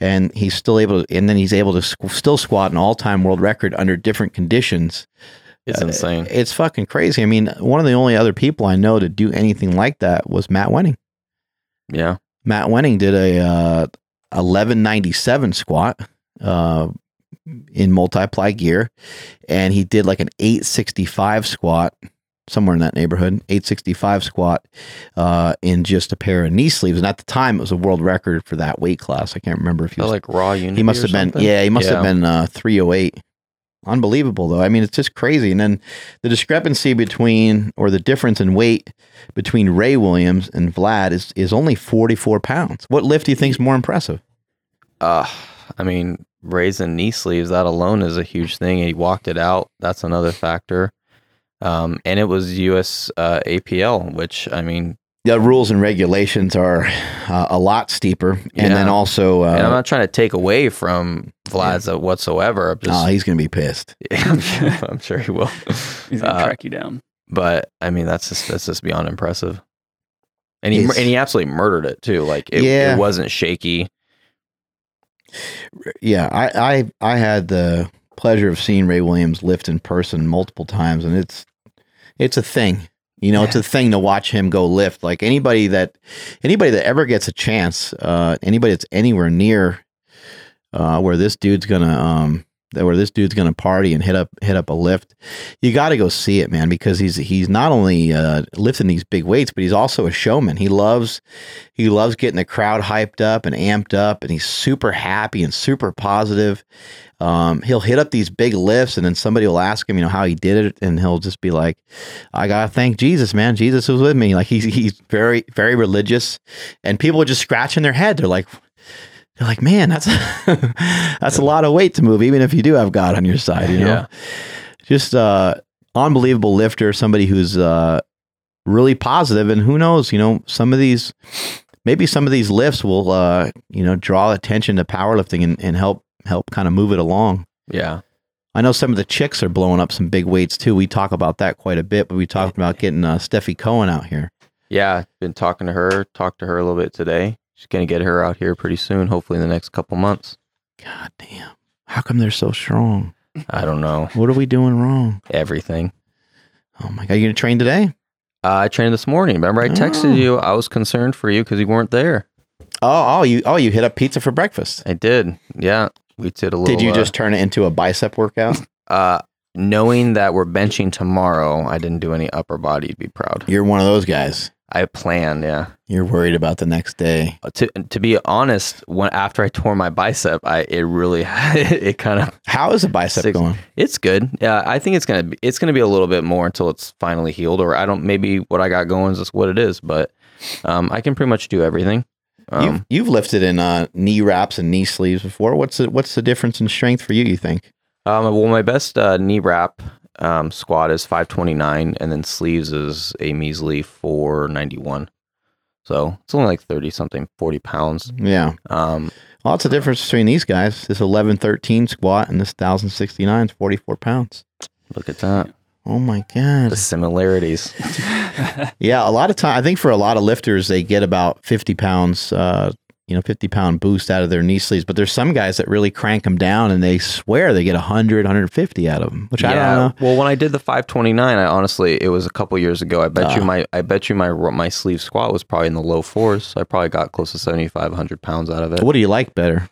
and he's still able to, and then he's able to squ- still squat an all-time world record under different conditions. It's uh, insane. It's fucking crazy. I mean, one of the only other people I know to do anything like that was Matt Wenning. Yeah. Matt Wenning did a uh, eleven ninety-seven squat uh, in multiply gear, and he did like an eight sixty-five squat, somewhere in that neighborhood, eight sixty-five squat uh, in just a pair of knee sleeves. And at the time, it was a world record for that weight class. I can't remember if he was like raw unity. He must have been, yeah, he must yeah. have been uh, three oh eight. Unbelievable, though. I mean, it's just crazy. And then the discrepancy between, or the difference in weight between Ray Williams and Vlad is is only forty-four pounds. What lift do you think is more impressive? Uh, I mean, Ray's in knee sleeves, that alone is a huge thing. He walked it out. That's another factor. Um, and it was U S uh, A P L, which, I mean... The rules and regulations are uh, a lot steeper. And yeah. then also... Uh, and I'm not trying to take away from Vlad's yeah. whatsoever. I'm just, oh, he's going to be pissed. I'm sure he will. He's going to uh, track you down. But, I mean, that's just, that's just beyond impressive. And he it's, and he absolutely murdered it, too. Like, it, yeah. it wasn't shaky. Yeah, I, I, I had the... pleasure of seeing Ray Williams lift in person multiple times, and it's it's a thing, you know. Yeah. It's a thing to watch him go lift. Like anybody that anybody that ever gets a chance, uh, anybody that's anywhere near uh, where this dude's gonna um, where this dude's gonna party and hit up hit up a lift, you got to go see it, man. Because he's he's not only uh, lifting these big weights, but he's also a showman. He loves he loves getting the crowd hyped up and amped up, and he's super happy and super positive. Um, he'll hit up these big lifts, and then somebody will ask him, you know, how he did it. And he'll just be like, I got to thank Jesus, man. Jesus was with me. Like he's, he's very, very religious, and people are just scratching their head. They're like, they're like, man, that's, that's a lot of weight to move. Even if you do have God on your side, you know, yeah. just, uh, unbelievable lifter, somebody who's, uh, really positive. And who knows, you know, some of these, maybe some of these lifts will, uh, you know, draw attention to powerlifting and, and help, help kind of move it along. Yeah. I know some of the chicks are blowing up some big weights too. We talk about that quite a bit, but we talked about getting uh, Steffi Cohen out here. Yeah. Been talking to her, talked to her a little bit today. She's going to get her out here pretty soon, hopefully in the next couple months. God damn. How come they're so strong? I don't know. What are we doing wrong? Everything. Oh my God. Are you going to train today? Uh, I trained this morning. Remember I texted oh. you. I was concerned for you because you weren't there. Oh, oh, you, oh, you hit up pizza for breakfast. I did. Yeah. We did a little. Did you just uh, turn it into a bicep workout? Uh, knowing that we're benching tomorrow, I didn't do any upper body. You'd be proud. You're one of those guys. I planned, yeah. You're worried about the next day. Uh, to to be honest, when after I tore my bicep, I it really it, it kind of. How is the bicep six, going? It's good. Yeah, I think it's gonna be, it's gonna be a little bit more until it's finally healed, or I don't. Maybe what I got going is just what it is, but um, I can pretty much do everything. Um, you've, you've lifted in uh, knee wraps and knee sleeves before. What's the, what's the difference in strength for you, you think? Um, well, my best uh, knee wrap um, squat is five twenty-nine, and then sleeves is a measly four ninety-one. So it's only like thirty something, forty pounds. Yeah. Um, lots of difference between these guys. This eleven thirteen squat and this one thousand sixty-nine is forty-four pounds. Look at that. Oh my God. The similarities. Yeah. A lot of time, I think for a lot of lifters, they get about fifty pounds, uh, you know, fifty pound boost out of their knee sleeves. But there's some guys that really crank them down and they swear they get one hundred, one hundred fifty out of them, which yeah. I don't know. Well, when I did the five twenty-nine, I honestly, it was a couple years ago. I bet uh, you my, I bet you my, my sleeve squat was probably in the low fours. So I probably got close to seventy-five hundred pounds out of it. What do you like better?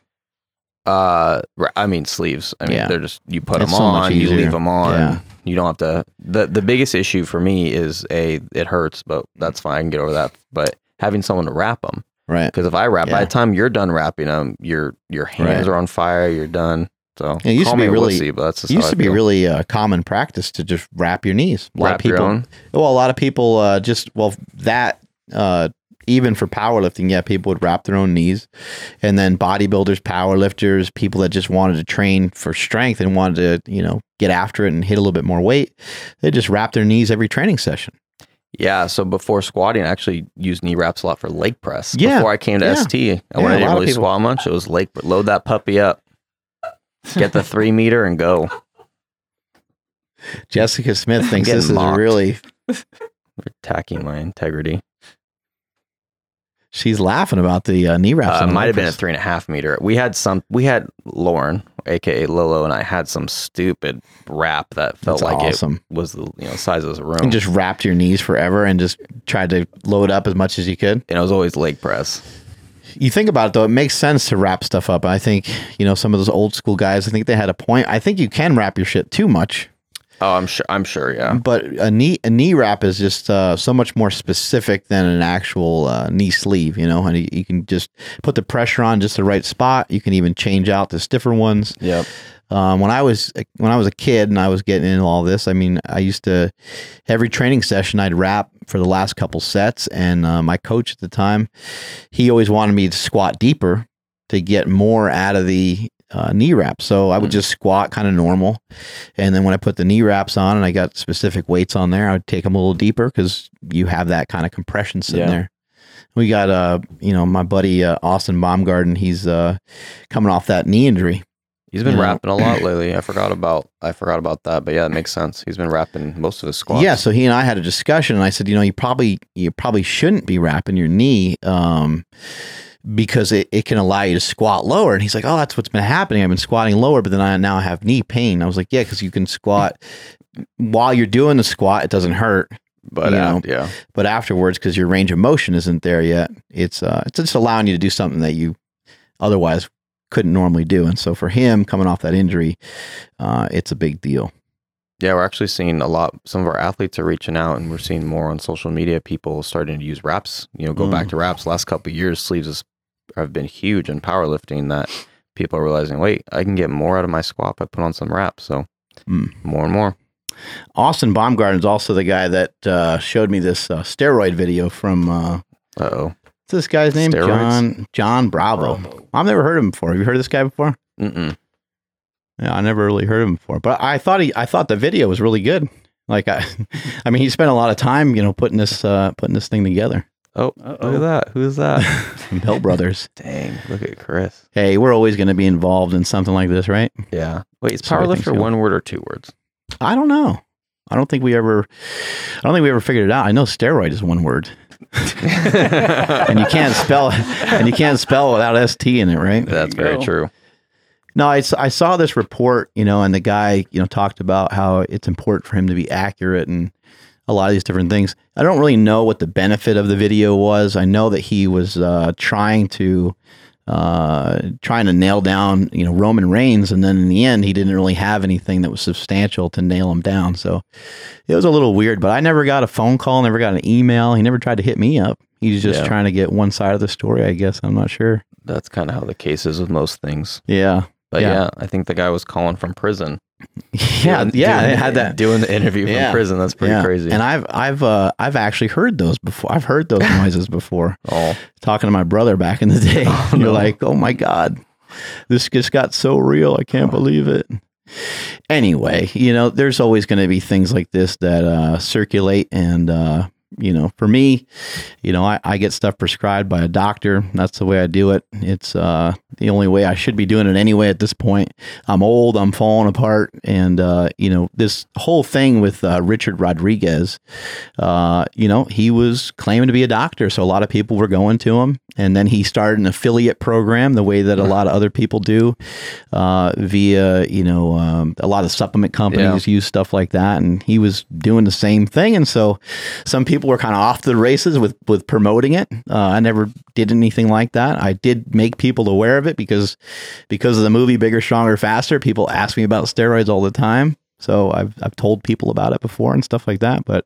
Uh, I mean, sleeves. I mean, yeah. they're just, you put it's them so on, you leave them on. Yeah. You don't have to, the, the biggest issue for me is a, it hurts, but that's fine. I can get over that. But having someone to wrap them. Right. Because if I wrap, yeah. by the time you're done wrapping them, your your hands right. are on fire, you're done. So it used to be really, wussy, but that's just used to be really uh, common practice to just wrap your knees. A lot wrap of people, your own? Well, a lot of people uh, just, well, that, uh, even for powerlifting, yeah, people would wrap their own knees. And then bodybuilders, powerlifters, people that just wanted to train for strength and wanted to, you know, get after it and hit a little bit more weight, they just wrap their knees every training session. Yeah, so before squatting, I actually used knee wraps a lot for leg press. Yeah. Before I came to yeah. S T, and when yeah, I didn't really squat much, it was leg. Load that puppy up. Get the three meter and go. Jessica Smith thinks this mocked. Is really... attacking my integrity. She's laughing about the uh, knee wraps. Uh, it might have been a three and a half meter. We had some. We had Lauren, aka Lolo, and I had some stupid wrap that felt That's like awesome. It was the you know size of the room. And just wrapped your knees forever, and just tried to load up as much as you could. And it was always leg press. You think about it though, it makes sense to wrap stuff up. I think you know some of those old school guys. I think they had a point. I think you can wrap your shit too much. Oh, I'm sure. I'm sure. Yeah. But a knee, a knee wrap is just uh, so much more specific than an actual uh, knee sleeve, you know, and you, you can just put the pressure on just the right spot. You can even change out the stiffer ones. Yep. Um, when I was, when I was a kid and I was getting into all this, I mean, I used to, every training session I'd wrap for the last couple sets. And uh, my coach at the time, he always wanted me to squat deeper to get more out of the Uh, knee wraps. So I would just squat kind of normal. And then when I put the knee wraps on and I got specific weights on there, I would take them a little deeper because you have that kind of compression sitting yeah. there. We got, uh, you know, my buddy, uh, Austin Baumgarten, he's, uh, coming off that knee injury. He's been you know? Rapping a lot lately. I forgot about, I forgot about that, but yeah, it makes sense. He's been rapping most of his squats. Yeah. So he and I had a discussion and I said, you know, you probably, you probably shouldn't be rapping your knee. Um, because it, it can allow you to squat lower. And he's like, oh, that's what's been happening. I've been squatting lower, but then I now have knee pain. I was like, yeah, because you can squat while you're doing the squat. It doesn't hurt, but uh, yeah, but afterwards, because your range of motion isn't there yet. It's, uh, it's just allowing you to do something that you otherwise couldn't normally do. And so for him coming off that injury, uh, it's a big deal. Yeah, we're actually seeing a lot, some of our athletes are reaching out and we're seeing more on social media, people starting to use wraps, you know, go mm. back to wraps. Last couple of years, sleeves is have been huge in powerlifting that people are realizing, wait, I can get more out of my squat by putting on some wraps. So mm. more and more. Austin Baumgarten is also the guy that uh, showed me this uh, steroid video from, uh, uh-oh. What's this guy's name? Steroids? John, John Bravo. Bravo. I've never heard of him before. Have you heard of this guy before? Mm-mm. Yeah, I never really heard of him before, but I thought he, I thought the video was really good. Like I, I mean, he spent a lot of time, you know, putting this, uh, putting this thing together. Oh, uh-oh. Look at that. Who's that? Bell Brothers. Dang, look at Chris. Hey, we're always going to be involved in something like this, right? Yeah. Wait, is powerlifter so one word or two words? I don't know. I don't think we ever, I don't think we ever figured it out. I know steroid is one word. and you can't spell, and you can't spell without S T in it, right? That's very go. True. No, I, I saw this report, you know, and the guy, you know, talked about how it's important for him to be accurate and a lot of these different things. I don't really know what the benefit of the video was. I know that he was uh, trying to uh, trying to nail down, you know, Roman Reigns, and then in the end, he didn't really have anything that was substantial to nail him down. So it was a little weird. But I never got a phone call, never got an email. He never tried to hit me up. He's just yeah. trying to get one side of the story, I guess. I'm not sure. That's kind of how the case is with most things. Yeah. But yeah, yeah I think the guy was calling from prison. Yeah, doing, yeah, doing, they had that doing the interview from yeah. prison. That's pretty yeah. crazy. And I've, I've, uh, I've actually heard those before. I've heard those noises before. Oh, talking to my brother back in the day. Oh, you're no. like, oh my God, this just got so real. I can't oh. believe it. Anyway, you know, there's always going to be things like this that uh, circulate. And, uh, you know, for me, you know, I, I get stuff prescribed by a doctor. That's the way I do it. It's uh, the only way I should be doing it anyway at this point. I'm old. I'm falling apart. And, uh, you know, this whole thing with uh, Richard Rodriguez, uh, you know, he was claiming to be a doctor. So a lot of people were going to him. And then he started an affiliate program the way that a lot of other people do uh, via, you know, um, a lot of supplement companies yeah. use stuff like that. And he was doing the same thing. And so some people were kind of off the races with, with promoting it. Uh, I never did anything like that. I did make people aware of it because because of the movie Bigger, Stronger, Faster. People ask me about steroids all the time. So I've I've told people about it before and stuff like that, but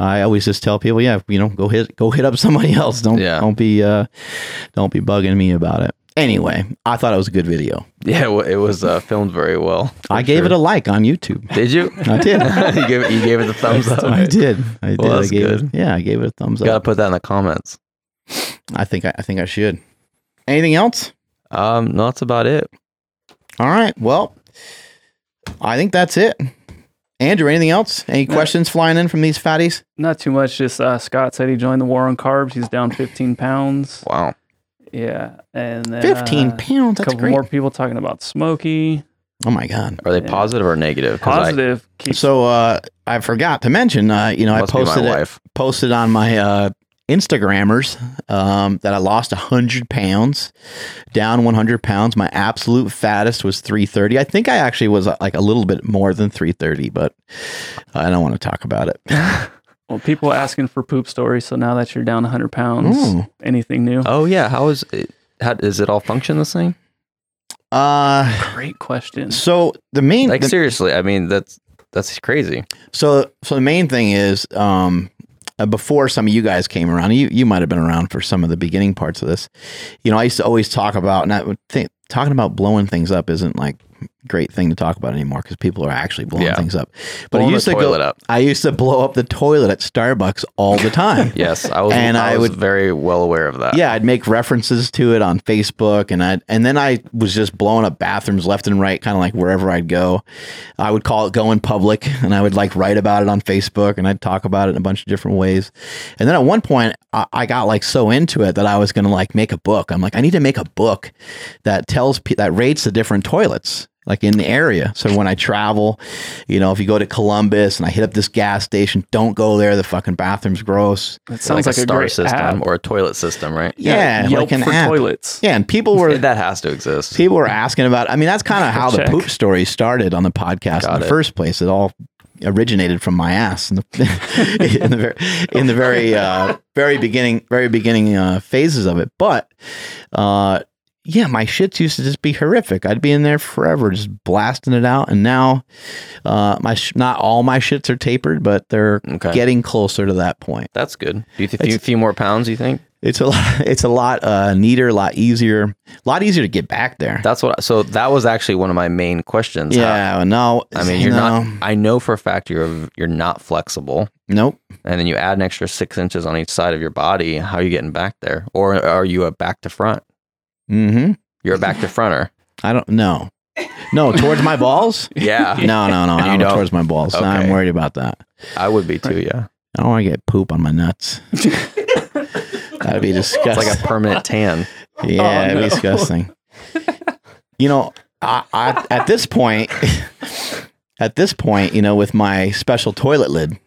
I always just tell people, yeah, you know, go hit go hit up somebody else. Don't yeah. don't be uh, don't be bugging me about it. Anyway, I thought it was a good video. Yeah, well, it was uh, filmed very well. I gave sure. it a like on YouTube. Did you? I did. you gave it, you gave it a thumbs I, up. I did. I did. Well, that's I gave good. It, yeah, I gave it a thumbs you up. You gotta put that in the comments. I think I, I think I should. Anything else? Um, no, that's about it. All right. Well, I think that's it. Andrew, anything else? Any questions flying in from these fatties? Not too much. Just uh, Scott said he joined the war on carbs. He's down fifteen pounds. Wow. Yeah. And then, fifteen uh, pounds? That's a couple great. More people talking about Smokey. Oh, my God. Are they yeah. positive or negative? Positive. I, so uh, I forgot to mention, uh, you know, I posted it, posted on my uh, Instagrammers um, that I lost one hundred pounds, down one hundred pounds. My absolute fattest was three thirty. I think I actually was like a little bit more than three thirty, but I don't want to talk about it. Well, people are asking for poop stories, so now that you're down one hundred pounds, Ooh. Anything new? Oh, yeah. How is it? How does it all function, this thing? Uh, Great question. So the main... Like, the, seriously, I mean, that's that's crazy. So, so the main thing is... Um, Uh, before some of you guys came around, you you might have been around for some of the beginning parts of this. You know, I used to always talk about, and I would think talking about blowing things up isn't like a great thing to talk about anymore because people are actually blowing yeah. things up. But blowing I used to go, up. I used to blow up the toilet at Starbucks all the time. yes, I was, and I, I was would, very well aware of that. Yeah, I'd make references to it on Facebook, and I and then I was just blowing up bathrooms left and right, kind of like wherever I'd go. I would call it going public, and I would like write about it on Facebook, and I'd talk about it in a bunch of different ways. And then at one point, I, I got like so into it that I was going to like make a book. I'm like, I need to make a book that tells pe- that rates the different toilets. Like in the area. So when I travel, you know, if you go to Columbus and I hit up this gas station, don't go there. The fucking bathroom's gross. That sounds like, like a star system app. Or a toilet system, right? Yeah. yeah like an for app. Toilets. Yeah. And people were, that has to exist. People were asking about, I mean, that's kind of how Check. The poop story started on the podcast Got in the it. First place. It all originated from my ass in the, in the very, in the very, uh, very beginning, very beginning, uh, phases of it. But, uh, yeah, my shits used to just be horrific. I'd be in there forever just blasting it out. And now uh, my sh- not all my shits are tapered, but they're okay. getting closer to that point. That's good. Do you think a few, few more pounds, you think? It's a lot, it's a lot uh, neater, a lot easier, a lot easier to get back there. That's what. So that was actually one of my main questions. Yeah, uh, no. I mean, you're no. not. I know for a fact you're you're not flexible. Nope. And then you add an extra six inches on each side of your body. How are you getting back there? Or are you a back to front? Mm-hmm. You're a back to fronter. I don't know. No, towards my balls? yeah. No, no, no. I don't, don't towards my balls. Okay. No, I'm worried about that. I would be too, yeah. I don't want to get poop on my nuts. That'd be disgusting. It's like a permanent tan. Yeah, oh, it'd no. be disgusting. You know, I, I at this point, at this point, you know, with my special toilet lid,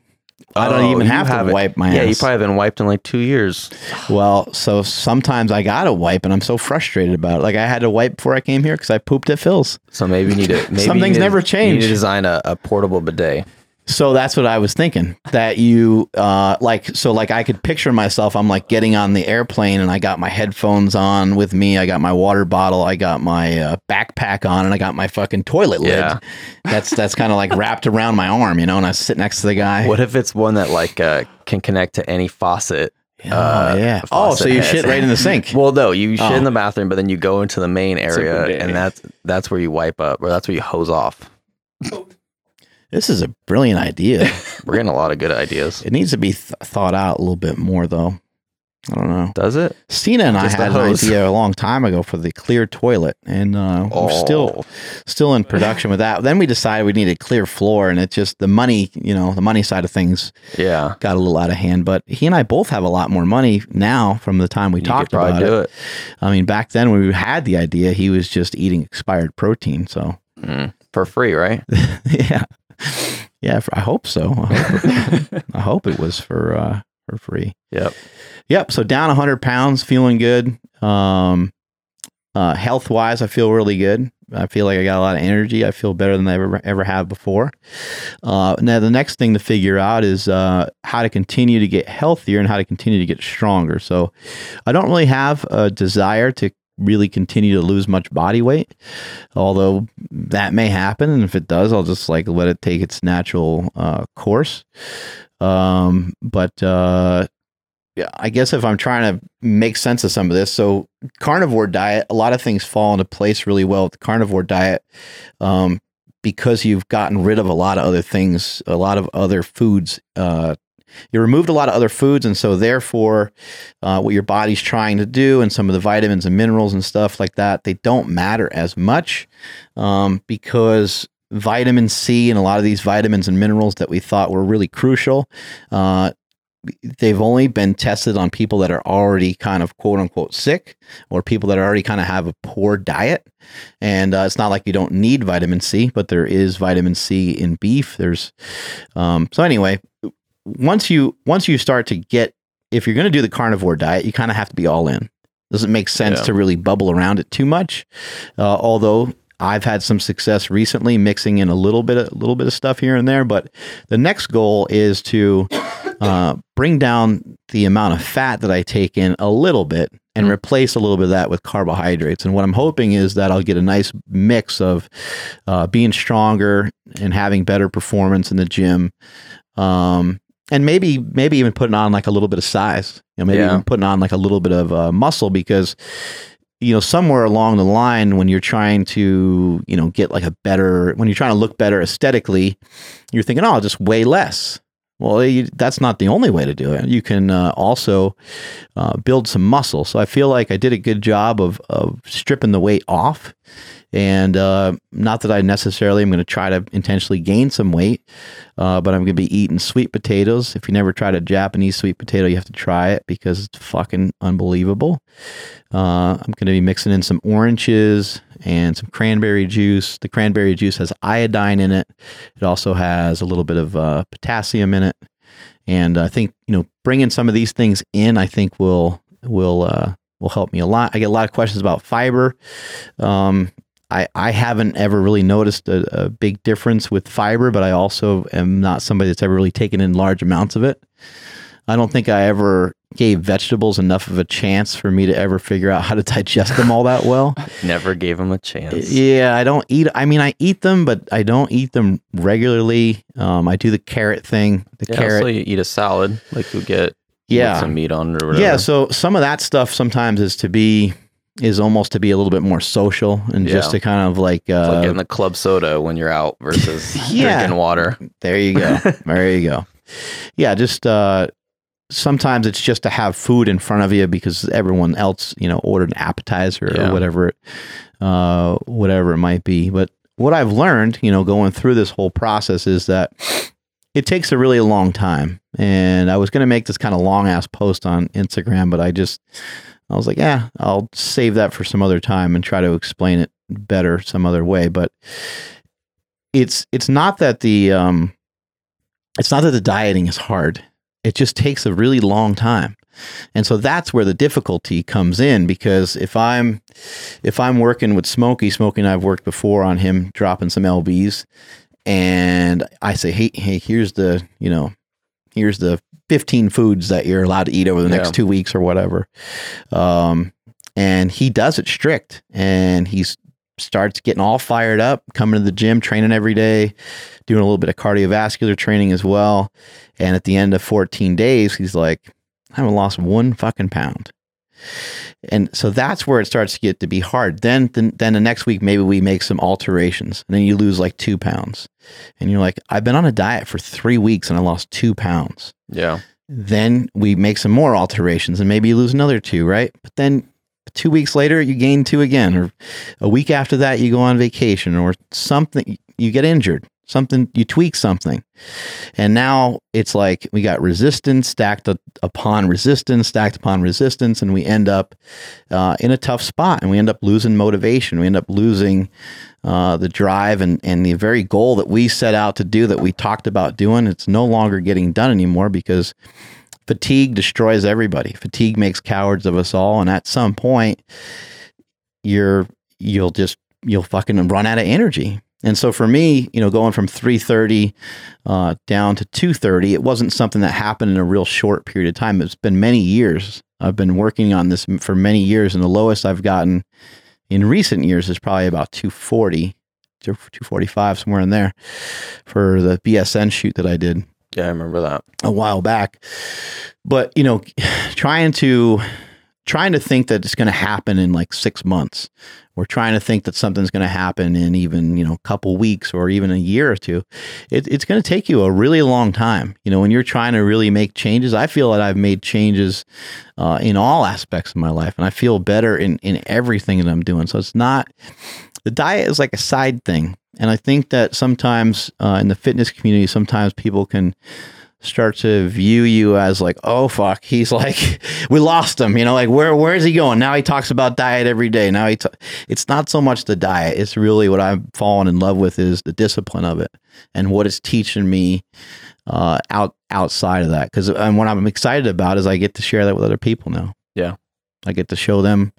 I don't oh, even have to wipe my ass. Yeah, you probably haven't wiped in like two years. Well, so sometimes I gotta wipe, and I'm so frustrated about it. Like I had to wipe before I came here because I pooped at Phil's. So maybe you need to. Maybe Some things never change. You need to design a, a portable bidet. So that's what I was thinking that you uh, like. So like I could picture myself. I'm like getting on the airplane and I got my headphones on with me. I got my water bottle. I got my uh, backpack on and I got my fucking toilet yeah. lid. That's that's kind of like wrapped around my arm, you know, and I sit next to the guy. What if it's one that like uh, can connect to any faucet? Oh, uh, yeah. Oh, so you heads. Shit right in the sink. Well, no, you shit oh. in the bathroom, but then you go into the main area and that's that's where you wipe up or that's where you hose off. This is a brilliant idea. We're getting a lot of good ideas. It needs to be th- thought out a little bit more, though. I don't know. Does it? Cena and Just I had an idea a long time ago for the clear toilet, and uh, oh. we're still still in production with that. Then we decided we needed a clear floor, and it just the money, you know, the money side of things, yeah, got a little out of hand. But he and I both have a lot more money now from the time we you talked could about do it. it. I mean, back then when we had the idea, he was just eating expired protein, so mm, for free, right? yeah, yeah. For, I hope so. I hope it, I hope it was for. Uh, for free. Yep. Yep. So down a hundred pounds, feeling good. Um, uh, health wise, I feel really good. I feel like I got a lot of energy. I feel better than I ever, ever have before. Uh, now the next thing to figure out is, uh, how to continue to get healthier and how to continue to get stronger. So I don't really have a desire to really continue to lose much body weight, although that may happen. And if it does, I'll just like let it take its natural, uh, course. Um, but, uh, yeah, I guess if I'm trying to make sense of some of this, so carnivore diet, a lot of things fall into place really well with the carnivore diet, um, because you've gotten rid of a lot of other things, a lot of other foods, uh, you removed a lot of other foods. And so therefore, uh, what your body's trying to do and some of the vitamins and minerals and stuff like that, they don't matter as much, um, because vitamin C and a lot of these vitamins and minerals that we thought were really crucial, uh, they've only been tested on people that are already kind of quote unquote sick or people that already kind of have a poor diet. And uh, it's not like you don't need vitamin C, but there is vitamin C in beef. There's, um, so anyway, once you, once you start to get, if you're going to do the carnivore diet, you kind of have to be all in. Doesn't make sense yeah. to really bubble around it too much. Uh, although I've had some success recently mixing in a little bit, a little bit of stuff here and there, but the next goal is to uh, bring down the amount of fat that I take in a little bit and mm-hmm. replace a little bit of that with carbohydrates. And what I'm hoping is that I'll get a nice mix of uh, being stronger and having better performance in the gym. Um, and maybe, maybe even putting on like a little bit of size, you know, maybe yeah. even putting on like a little bit of uh, muscle because, you know, somewhere along the line when you're trying to, you know, get like a better, when you're trying to look better aesthetically, you're thinking, oh, I'll just weigh less. Well, you, that's not the only way to do it. You can uh, also uh, build some muscle. So I feel like I did a good job of, of stripping the weight off. And uh, not that I necessarily am going to try to intentionally gain some weight, uh, but I'm going to be eating sweet potatoes. If you never tried a Japanese sweet potato, you have to try it because it's fucking unbelievable. Uh, I'm going to be mixing in some oranges and some cranberry juice. The cranberry juice has iodine in it. It also has a little bit of uh, potassium in it. And I think, you know, bringing some of these things in, I think will, will, uh, will help me a lot. I get a lot of questions about fiber. Um, I, I haven't ever really noticed a, a big difference with fiber, but I also am not somebody that's ever really taken in large amounts of it. I don't think I ever gave vegetables enough of a chance for me to ever figure out how to digest them all that well. Never gave them a chance. Yeah, I don't eat. I mean, I eat them, but I don't eat them regularly. Um, I do the carrot thing. The yeah, carrot. So you eat a salad, like you get yeah. like some meat on or whatever. Yeah, so some of that stuff sometimes is to be... is almost to be a little bit more social and yeah. just to kind of like... Uh, it's like getting the club soda when you're out versus yeah. drinking water. There you go. There you go. Yeah, just uh, sometimes it's just to have food in front of you because everyone else, you know, ordered an appetizer yeah. or whatever, uh, whatever it might be. But what I've learned, you know, going through this whole process is that it takes a really long time. And I was going to make this kind of long-ass post on Instagram, but I just... I was like, yeah, I'll save that for some other time and try to explain it better some other way. But it's it's not that the um, it's not that the dieting is hard. It just takes a really long time, and so that's where the difficulty comes in. Because if I'm if I'm working with Smokey, Smokey and I've worked before on him dropping some L Bs, and I say, hey, hey, here's the you know, here's the fifteen foods that you're allowed to eat over the next yeah. two weeks or whatever. Um, and he does it strict and he starts getting all fired up, coming to the gym, training every day, doing a little bit of cardiovascular training as well. And at the end of fourteen days, he's like, I haven't lost one fucking pound. And so that's where it starts to get to be hard. Then, then, then the next week, maybe we make some alterations and then you lose like two pounds and you're like, I've been on a diet for three weeks and I lost two pounds. Yeah. Then we make some more alterations and maybe you lose another two, right? But then two weeks later, you gain two again, or a week after that, you go on vacation or something, you get injured, something, you tweak something. And now it's like we got resistance stacked upon resistance, stacked upon resistance, and we end up uh, in a tough spot and we end up losing motivation. We end up losing uh, the drive and, and the very goal that we set out to do, that we talked about doing. It's no longer getting done anymore because fatigue destroys everybody. Fatigue makes cowards of us all. And at some point, you're, you'll just, you'll fucking run out of energy. And so for me, you know, going from three thirty uh, down to two thirty, it wasn't something that happened in a real short period of time. It's been many years. I've been working on this for many years. And the lowest I've gotten in recent years is probably about two forty, two forty-five, somewhere in there for the B S N shoot that I did. Yeah, I remember that a while back. But, you know, trying to trying to think that it's going to happen in like six months, or trying to think that something's going to happen in even, you know, a couple weeks or even a year or two, it, it's going to take you a really long time. You know, when you're trying to really make changes, I feel that I've made changes uh, in all aspects of my life, and I feel better in, in everything that I'm doing. So it's not, the diet is like a side thing. And I think that sometimes uh, in the fitness community, sometimes people can start to view you as like, oh, fuck, he's like, we lost him. You know, like, where where is he going? Now he talks about diet every day. Now he t-. It's not so much the diet. It's really what I've fallen in love with is the discipline of it and what it's teaching me uh, out outside of that. Because and what I'm excited about is I get to share that with other people now. Yeah. I get to show them,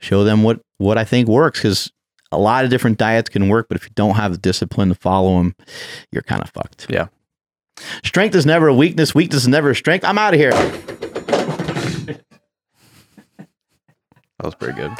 show them what, what I think works, because a lot of different diets can work, but if you don't have the discipline to follow them, you're kind of fucked. Yeah. Strength is never a weakness. Weakness is never a strength. I'm out of here. That was pretty good.